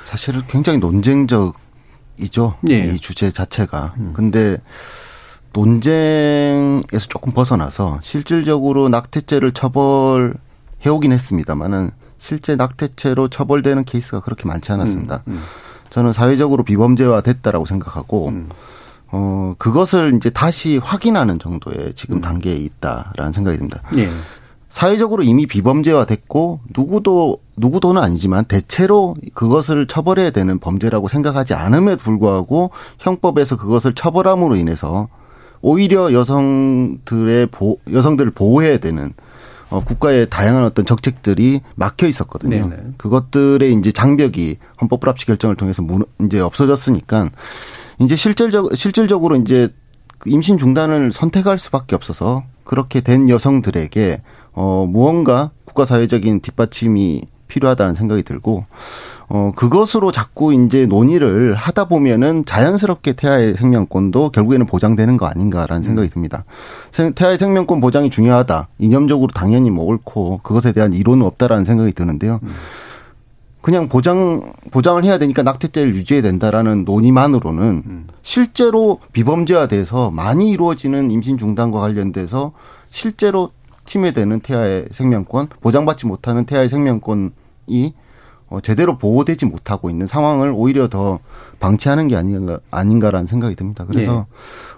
사실은 굉장히 논쟁적이죠. 예. 이 주제 자체가. 근데 논쟁에서 조금 벗어나서 실질적으로 낙태죄를 처벌해오긴 했습니다만은 실제 낙태죄로 처벌되는 케이스가 그렇게 많지 않았습니다. 저는 사회적으로 비범죄화 됐다라고 생각하고 그것을 이제 다시 확인하는 정도의 지금 단계에 있다라는 생각이 듭니다. 예. 사회적으로 이미 비범죄화 됐고 누구도는 아니지만 대체로 그것을 처벌해야 되는 범죄라고 생각하지 않음에도 불구하고 형법에서 그것을 처벌함으로 인해서 오히려 여성들을 보호해야 되는 국가의 다양한 어떤 정책들이 막혀 있었거든요. 네네. 그것들의 이제 장벽이 헌법불합치 결정을 통해서 이제 없어졌으니까 이제 실질적으로 이제 임신 중단을 선택할 수밖에 없어서 그렇게 된 여성들에게 무언가 국가사회적인 뒷받침이 필요하다는 생각이 들고 그것으로 자꾸 이제 논의를 하다 보면은 자연스럽게 태아의 생명권도 결국에는 보장되는 거 아닌가라는 생각이 듭니다. 태아의 생명권 보장이 중요하다. 이념적으로 당연히 뭐 옳고 그것에 대한 이론은 없다라는 생각이 드는데요. 그냥 보장을 해야 되니까 낙태죄를 유지해야 된다라는 논의만으로는 실제로 비범죄화돼서 많이 이루어지는 임신 중단과 관련돼서 실제로 침해되는 태아의 생명권, 보장받지 못하는 태아의 생명권이 제대로 보호되지 못하고 있는 상황을 오히려 더 방치하는 게 아닌가라는 생각이 듭니다. 그래서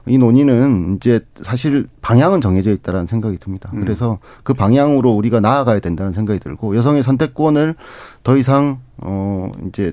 네. 이 논의는 이제 사실 방향은 정해져 있다라는 생각이 듭니다. 그래서 그 방향으로 우리가 나아가야 된다는 생각이 들고 여성의 선택권을 더 이상 이제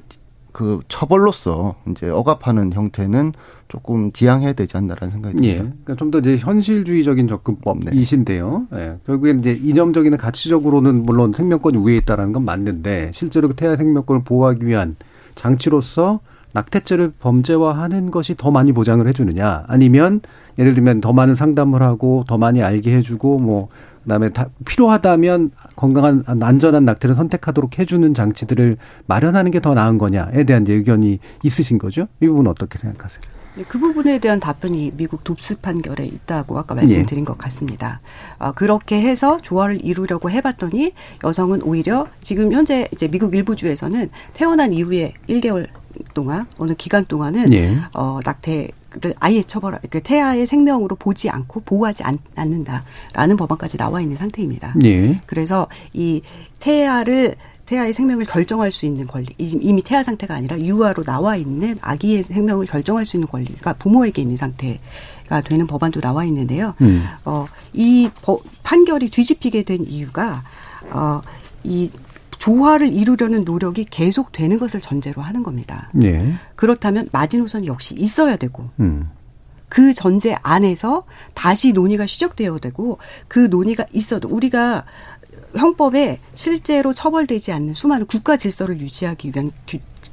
그 처벌로서 이제 억압하는 형태는 조금 지양해야 되지 않나라는 생각이 듭니다. 예. 그러니까 좀 더 이제 현실주의적인 접근법이신데요. 네. 예. 결국엔 이제 이념적이나 가치적으로는 물론 생명권이 위에 있다는 건 맞는데 실제로 태아 생명권을 보호하기 위한 장치로서 낙태죄를 범죄화하는 것이 더 많이 보장을 해주느냐, 아니면 예를 들면 더 많은 상담을 하고 더 많이 알게 해주고 뭐 그다음에 다 필요하다면 건강한 안전한 낙태를 선택하도록 해주는 장치들을 마련하는 게 더 나은 거냐에 대한 이제 의견이 있으신 거죠? 이 부분은 어떻게 생각하세요? 그 부분에 대한 답변이 미국 돕스 판결에 있다고 아까 말씀드린 것 같습니다. 그렇게 해서 조화를 이루려고 해봤더니 여성은 오히려 지금 현재 이제 미국 일부 주에서는 태어난 이후에 1개월 동안 어느 기간 동안은 낙태 를 아예 처벌, 태아의 생명으로 보지 않고 보호하지 않는다라는 법안까지 나와 있는 상태입니다. 네. 그래서 이 태아의 생명을 결정할 수 있는 권리, 이미 태아 상태가 아니라 유아로 나와 있는 아기의 생명을 결정할 수 있는 권리가 부모에게 있는 상태가 되는 법안도 나와 있는데요. 이 판결이 뒤집히게 된 이유가 이 조화를 이루려는 노력이 계속되는 것을 전제로 하는 겁니다. 예. 그렇다면 마지노선이 역시 있어야 되고 그 전제 안에서 다시 논의가 시작되어야 되고 그 논의가 있어도 우리가 형법에 실제로 처벌되지 않는 수많은 국가 질서를 유지하기 위한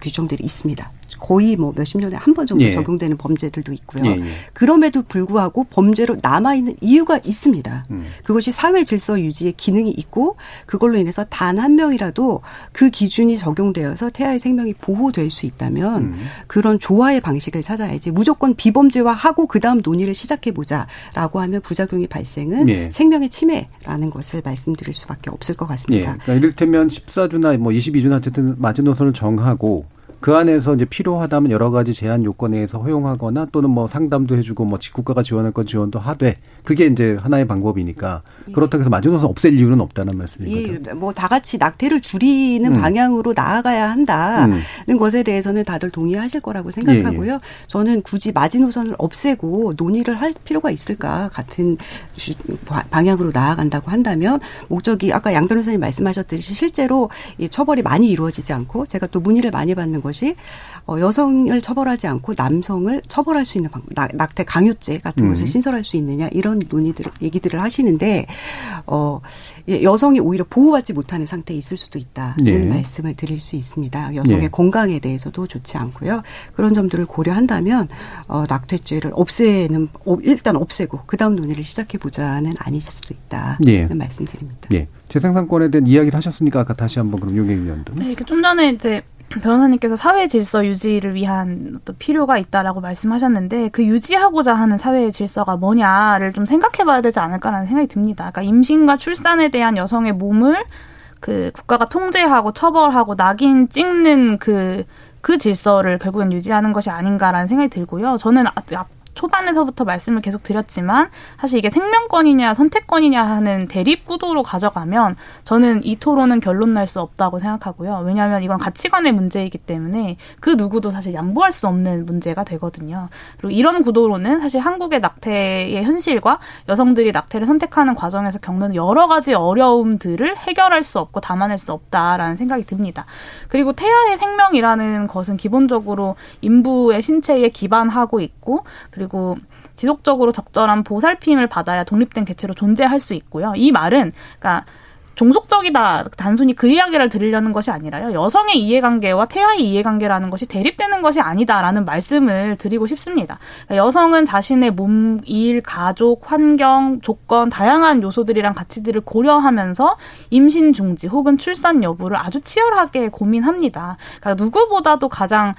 규정들이 있습니다. 거의 뭐 몇십 년에 한 번 정도 적용되는 범죄들도 있고요. 그럼에도 불구하고 범죄로 남아있는 이유가 있습니다. 그것이 사회 질서 유지의 기능이 있고 그걸로 인해서 단 한 명이라도 그 기준이 적용되어서 태아의 생명이 보호될 수 있다면 그런 조화의 방식을 찾아야지 무조건 비범죄화하고 그다음 논의를 시작해보자라고 하면 부작용이 발생은 생명의 침해라는 것을 말씀드릴 수밖에 없을 것 같습니다. 그러니까 이를테면 14주나 뭐 22주나 어쨌든 마지노선을 정하고 그 안에서 이제 필요하다면 여러 가지 제한 요건에 의해서 허용하거나 또는 뭐 상담도 해주고 뭐 국가가 지원할 건 지원도 하되 그게 이제 하나의 방법이니까 그렇다고 해서 마지노선 없앨 이유는 없다는 말씀이거든요. 예, 뭐 다 같이 낙태를 줄이는 방향으로 나아가야 한다는 것에 대해서는 다들 동의하실 거라고 생각하고요. 저는 굳이 마지노선을 없애고 논의를 할 필요가 있을까 같은 방향으로 나아간다고 한다면 목적이 아까 양 변호사님 말씀하셨듯이 실제로 이 처벌이 많이 이루어지지 않고 제가 또 문의를 많이 받는 것이 것이 여성을 처벌하지 않고 남성을 처벌할 수 있는 방법, 낙태 강요죄 같은 것을 신설할 수 있느냐 이런 논의들 얘기들을 하시는데 여성이 오히려 보호받지 못하는 상태에 있을 수도 있다는 말씀을 드릴 수 있습니다. 여성의 건강에 대해서도 좋지 않고요. 그런 점들을 고려한다면 낙태죄를 없애는 일단 없애고 그다음 논의를 시작해보자는 아닐 수도 있다는 말씀드립니다. 예. 재생산권에 대한 이야기를 하셨으니까 아까 다시 한번 그럼 용혜인 위원도. 네, 좀 전에 이제 변호사님께서 사회 질서 유지를 위한 어떤 필요가 있다라고 말씀하셨는데 그 유지하고자 하는 사회의 질서가 뭐냐를 좀 생각해봐야 되지 않을까라는 생각이 듭니다. 그러니까 임신과 출산에 대한 여성의 몸을 그 국가가 통제하고 처벌하고 낙인 찍는 그 질서를 결국은 유지하는 것이 아닌가라는 생각이 들고요. 저는 초반에서부터 말씀을 계속 드렸지만 사실 이게 생명권이냐 선택권이냐 하는 대립구도로 가져가면 저는 이 토론은 결론 날 수 없다고 생각하고요. 왜냐하면 이건 가치관의 문제이기 때문에 그 누구도 사실 양보할 수 없는 문제가 되거든요. 그리고 이런 구도로는 사실 한국의 낙태의 현실과 여성들이 낙태를 선택하는 과정에서 겪는 여러 가지 어려움들을 해결할 수 없고 담아낼 수 없다라는 생각이 듭니다. 그리고 태아의 생명이라는 것은 기본적으로 인부의 신체에 기반하고 있고 그리고 지속적으로 적절한 보살핌을 받아야 독립된 개체로 존재할 수 있고요. 이 말은 그러니까 종속적이다 단순히 그 이야기를 드리려는 것이 아니라요. 여성의 이해관계와 태아의 이해관계라는 것이 대립되는 것이 아니다라는 말씀을 드리고 싶습니다. 그러니까 여성은 자신의 몸, 일, 가족, 환경, 조건, 다양한 요소들이랑 가치들을 고려하면서 임신 중지 혹은 출산 여부를 아주 치열하게 고민합니다. 그러니까 누구보다도 가장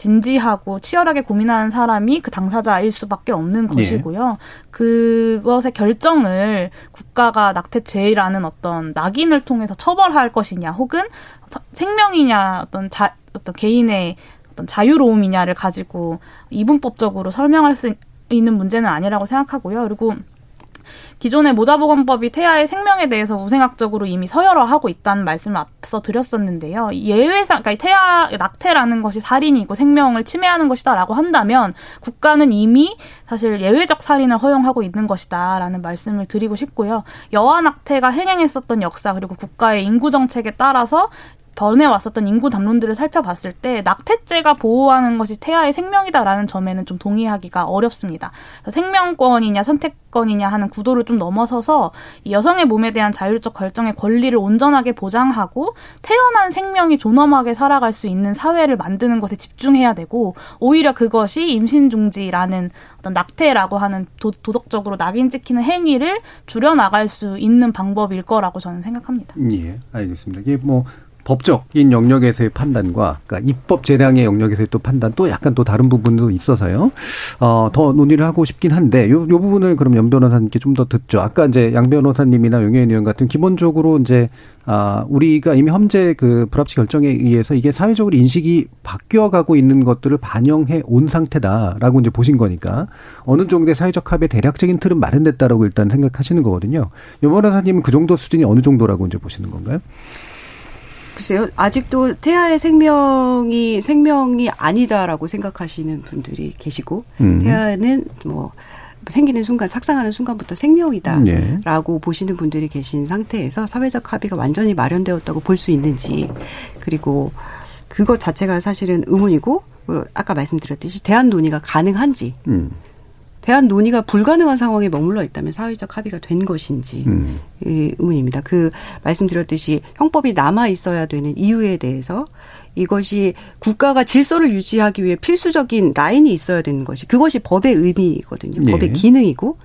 진지하고 치열하게 고민하는 사람이 그 당사자일 수밖에 없는 것이고요. 그것의 결정을 국가가 낙태죄라는 어떤 낙인을 통해서 처벌할 것이냐 혹은 생명이냐 어떤 개인의 어떤 자유로움이냐를 가지고 이분법적으로 설명할 수 있는 문제는 아니라고 생각하고요. 그리고 기존의 모자보건법이 태아의 생명에 대해서 우생학적으로 이미 서열화하고 있다는 말씀을 앞서 드렸었는데요. 예외상, 그러니까 태아, 낙태라는 것이 살인이고 생명을 침해하는 것이다라고 한다면 국가는 이미 사실 예외적 살인을 허용하고 있는 것이다라는 말씀을 드리고 싶고요. 여아 낙태가 행행했었던 역사 그리고 국가의 인구 정책에 따라서 변해왔었던 인구 담론들을 살펴봤을 때 낙태죄가 보호하는 것이 태아의 생명이다라는 점에는 좀 동의하기가 어렵습니다. 생명권이냐 선택권이냐 하는 구도를 좀 넘어서서 여성의 몸에 대한 자율적 결정의 권리를 온전하게 보장하고 태어난 생명이 존엄하게 살아갈 수 있는 사회를 만드는 것에 집중해야 되고 오히려 그것이 임신 중지라는 어떤 낙태라고 하는 도덕적으로 낙인 찍히는 행위를 줄여나갈 수 있는 방법일 거라고 저는 생각합니다. 예, 알겠습니다. 이게 법적인 영역에서의 판단과 그러니까 입법 재량의 영역에서의 또 판단 또 약간 또 다른 부분도 있어서요. 더 논의를 하고 싶긴 한데 요 부분을 그럼 연 변호사님께 좀 더 듣죠. 아까 이제 양 변호사님이나 용혜인 의원 같은 기본적으로 이제 우리가 이미 현재 그 불합치 결정에 의해서 이게 사회적으로 인식이 바뀌어가고 있는 것들을 반영해 온 상태다라고 이제 보신 거니까 어느 정도의 사회적 합의 대략적인 틀은 마련됐다라고 일단 생각하시는 거거든요. 연 변호사님은 그 정도 수준이 어느 정도라고 이제 보시는 건가요? 글쎄요. 아직도 태아의 생명이 아니다라고 생각하시는 분들이 계시고 태아는 생기는 순간, 착상하는 순간부터 생명이다라고 보시는 분들이 계신 상태에서 사회적 합의가 완전히 마련되었다고 볼 수 있는지 그리고 그것 자체가 사실은 의문이고 아까 말씀드렸듯이 대안 논의가 가능한지 대안 논의가 불가능한 상황에 머물러 있다면 사회적 합의가 된 것인지 의문입니다. 그 말씀드렸듯이 형법이 남아 있어야 되는 이유에 대해서 이것이 국가가 질서를 유지하기 위해 필수적인 라인이 있어야 되는 것이 그것이 법의 의미거든요. 네. 법의 기능이고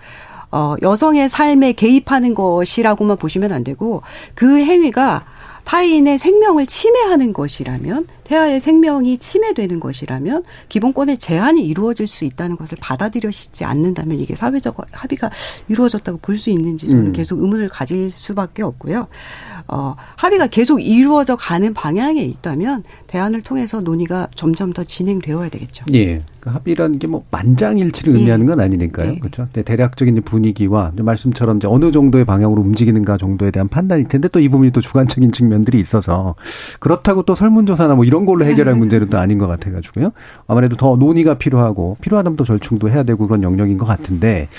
여성의 삶에 개입하는 것이라고만 보시면 안 되고 그 행위가 타인의 생명을 침해하는 것이라면 태아의 생명이 침해되는 것이라면 기본권의 제한이 이루어질 수 있다는 것을 받아들여지지 않는다면 이게 사회적 합의가 이루어졌다고 볼 수 있는지 저는 계속 의문을 가질 수밖에 없고요. 합의가 계속 이루어져 가는 방향에 있다면 대안을 통해서 논의가 점점 더 진행되어야 되겠죠. 예. 그 합의라는 게 만장일치를 의미하는 건 아니니까요. 네. 그렇죠. 네, 대략적인 분위기와 말씀처럼 이제 어느 정도의 방향으로 움직이는가 정도에 대한 판단일 텐데 또 이 부분이 또 주관적인 측면들이 있어서 그렇다고 또 설문조사나 이런 걸로 해결할 문제는 또 아닌 것 같아가지고요. 아무래도 더 논의가 필요하고 필요하다면 또 절충도 해야 되고 그런 영역인 것 같은데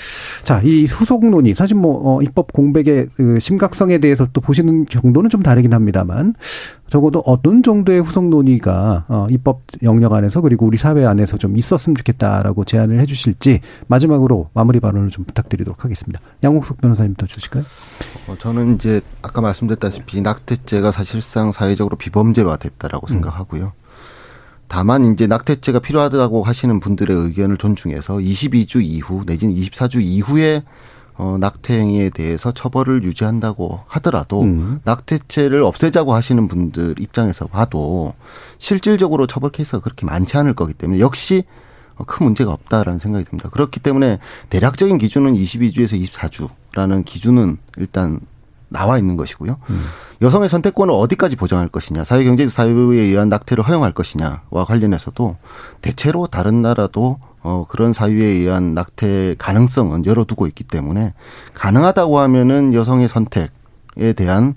자, 이 후속 논의 사실 입법 공백의 심각성에 대해서 또 보시는 정도는 좀 다르긴 합니다만 적어도 어떤 정도의 후속 논의가 입법 영역 안에서 그리고 우리 사회 안에서 좀 있었으면 좋겠다라고 제안을 해 주실지 마지막으로 마무리 발언을 좀 부탁드리도록 하겠습니다. 양홍석 변호사님부터 주실까요? 저는 이제 아까 말씀드렸다시피 낙태죄가 사실상 사회적으로 비범죄화 됐다라고 생각하고요. 다만 이제 낙태죄가 필요하다고 하시는 분들의 의견을 존중해서 22주 이후 내지는 24주 이후에 낙태행위에 대해서 처벌을 유지한다고 하더라도 낙태죄를 없애자고 하시는 분들 입장에서 봐도 실질적으로 처벌 케이스가 그렇게 많지 않을 거기 때문에 역시 큰 문제가 없다라는 생각이 듭니다. 그렇기 때문에 대략적인 기준은 22주에서 24주라는 기준은 일단 나와 있는 것이고요. 여성의 선택권을 어디까지 보장할 것이냐, 사회경제적 사유에 의한 낙태를 허용할 것이냐와 관련해서도 대체로 다른 나라도 그런 사유에 의한 낙태 가능성은 열어두고 있기 때문에 가능하다고 하면은 여성의 선택에 대한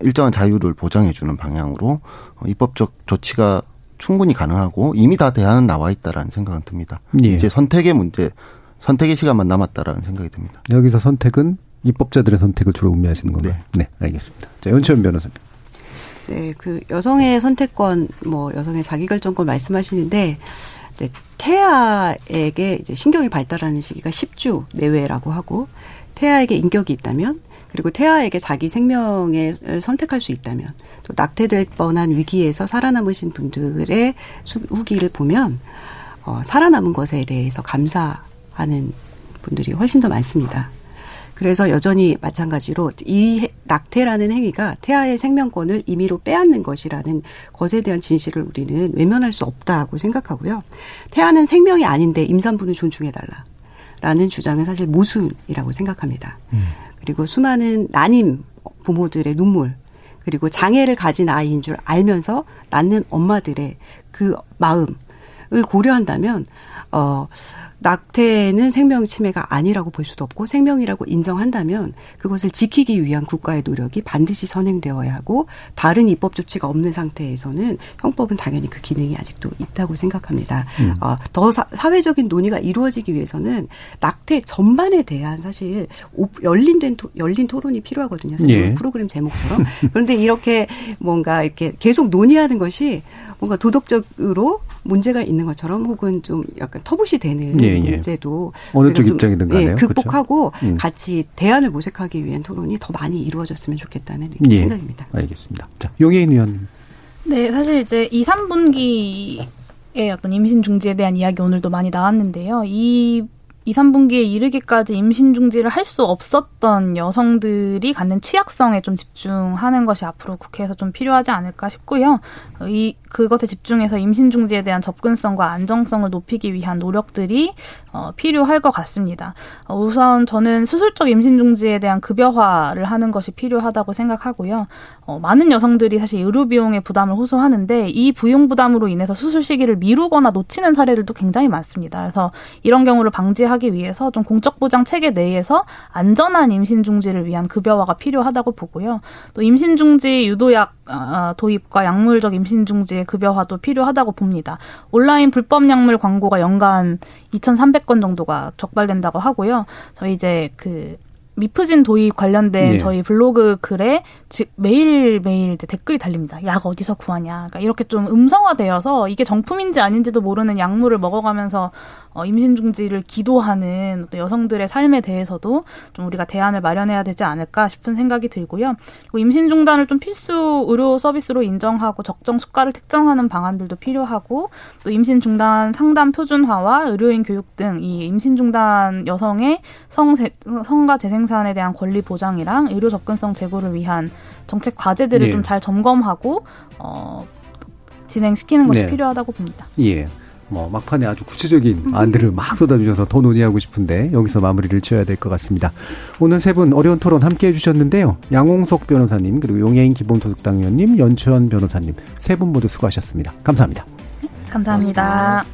일정한 자유를 보장해주는 방향으로 입법적 조치가 충분히 가능하고 이미 다 대안은 나와 있다라는 생각은 듭니다. 예. 이제 선택의 문제, 선택의 시간만 남았다라는 생각이 듭니다. 여기서 선택은 입법자들의 선택을 주로 의미하시는 건가요? 네, 알겠습니다. 자, 연치현 변호사님. 네, 그 여성의 선택권, 여성의 자기결정권 말씀하시는데. 이제 태아에게 이제 신경이 발달하는 시기가 10주 내외라고 하고 태아에게 인격이 있다면 그리고 태아에게 자기 생명을 선택할 수 있다면 또 낙태될 뻔한 위기에서 살아남으신 분들의 후기를 보면 살아남은 것에 대해서 감사하는 분들이 훨씬 더 많습니다. 그래서 여전히 마찬가지로 이 낙태라는 행위가 태아의 생명권을 임의로 빼앗는 것이라는 것에 대한 진실을 우리는 외면할 수 없다고 생각하고요. 태아는 생명이 아닌데 임산부는 존중해달라라는 주장은 사실 모순이라고 생각합니다. 그리고 수많은 난임 부모들의 눈물 그리고 장애를 가진 아이인 줄 알면서 낳는 엄마들의 그 마음을 고려한다면 낙태는 생명 침해가 아니라고 볼 수도 없고 생명이라고 인정한다면 그것을 지키기 위한 국가의 노력이 반드시 선행되어야 하고 다른 입법 조치가 없는 상태에서는 형법은 당연히 그 기능이 아직도 있다고 생각합니다. 더 사회적인 논의가 이루어지기 위해서는 낙태 전반에 대한 사실 열린 토론이 필요하거든요. 예. 프로그램 제목처럼. 그런데 이렇게 뭔가 이렇게 계속 논의하는 것이 뭔가 도덕적으로 문제가 있는 것처럼 혹은 좀 약간 터부시 되는 예. 문제도 어느 쪽 입장이든 간에 극복하고 그렇죠? 같이 대안을 모색하기 위한 토론이 더 많이 이루어졌으면 좋겠다는 생각입니다. 알겠습니다. 자, 용혜인 의원. 네, 사실 이제 2, 3분기의 어떤 임신 중지에 대한 이야기 오늘도 많이 나왔는데요. 2, 3분기에 이르기까지 임신 중지를 할 수 없었던 여성들이 갖는 취약성에 좀 집중하는 것이 앞으로 국회에서 좀 필요하지 않을까 싶고요. 그것에 집중해서 임신 중지에 대한 접근성과 안정성을 높이기 위한 노력들이 필요할 것 같습니다. 우선 저는 수술적 임신 중지에 대한 급여화를 하는 것이 필요하다고 생각하고요. 많은 여성들이 사실 의료 비용의 부담을 호소하는데 이 부용 부담으로 인해서 수술 시기를 미루거나 놓치는 사례들도 굉장히 많습니다. 그래서 이런 경우를 방지하기 위해서 좀 공적 보장 체계 내에서 안전한 임신 중지를 위한 급여화가 필요하다고 보고요. 또 임신 중지 유도약 도입과 약물적 임신 중지의 급여화도 필요하다고 봅니다. 온라인 불법 약물 광고가 연간 2,300건 정도가 적발된다고 하고요. 저희 이제 그 미프진 도입 관련된 네. 저희 블로그 글에 매일매일 이제 댓글이 달립니다. 약 어디서 구하냐. 그러니까 이렇게 좀 음성화되어서 이게 정품인지 아닌지도 모르는 약물을 먹어가면서 임신 중지를 기도하는 여성들의 삶에 대해서도 좀 우리가 대안을 마련해야 되지 않을까 싶은 생각이 들고요. 그리고 임신 중단을 좀 필수 의료 서비스로 인정하고 적정 수가를 특정하는 방안들도 필요하고 또 임신 중단 상담 표준화와 의료인 교육 등 이 임신 중단 여성의 성과 재생산에 대한 권리 보장이랑 의료 접근성 제고를 위한 정책 과제들을 네. 좀 잘 점검하고 진행시키는 것이 네. 필요하다고 봅니다. 예. 막판에 아주 구체적인 안들을 막 쏟아주셔서 더 논의하고 싶은데 여기서 마무리를 지어야 될 것 같습니다. 오늘 세 분 어려운 토론 함께해 주셨는데요. 양홍석 변호사님 그리고 용혜인 기본소득당 의원님, 연치현 변호사님 세 분 모두 수고하셨습니다. 감사합니다. 감사합니다.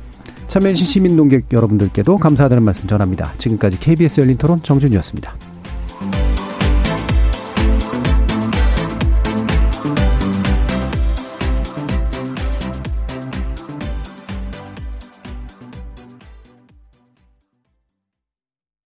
참여해주신 시민논객 여러분들께도 감사하다는 말씀 전합니다. 지금까지 KBS 열린 토론 정준이었습니다.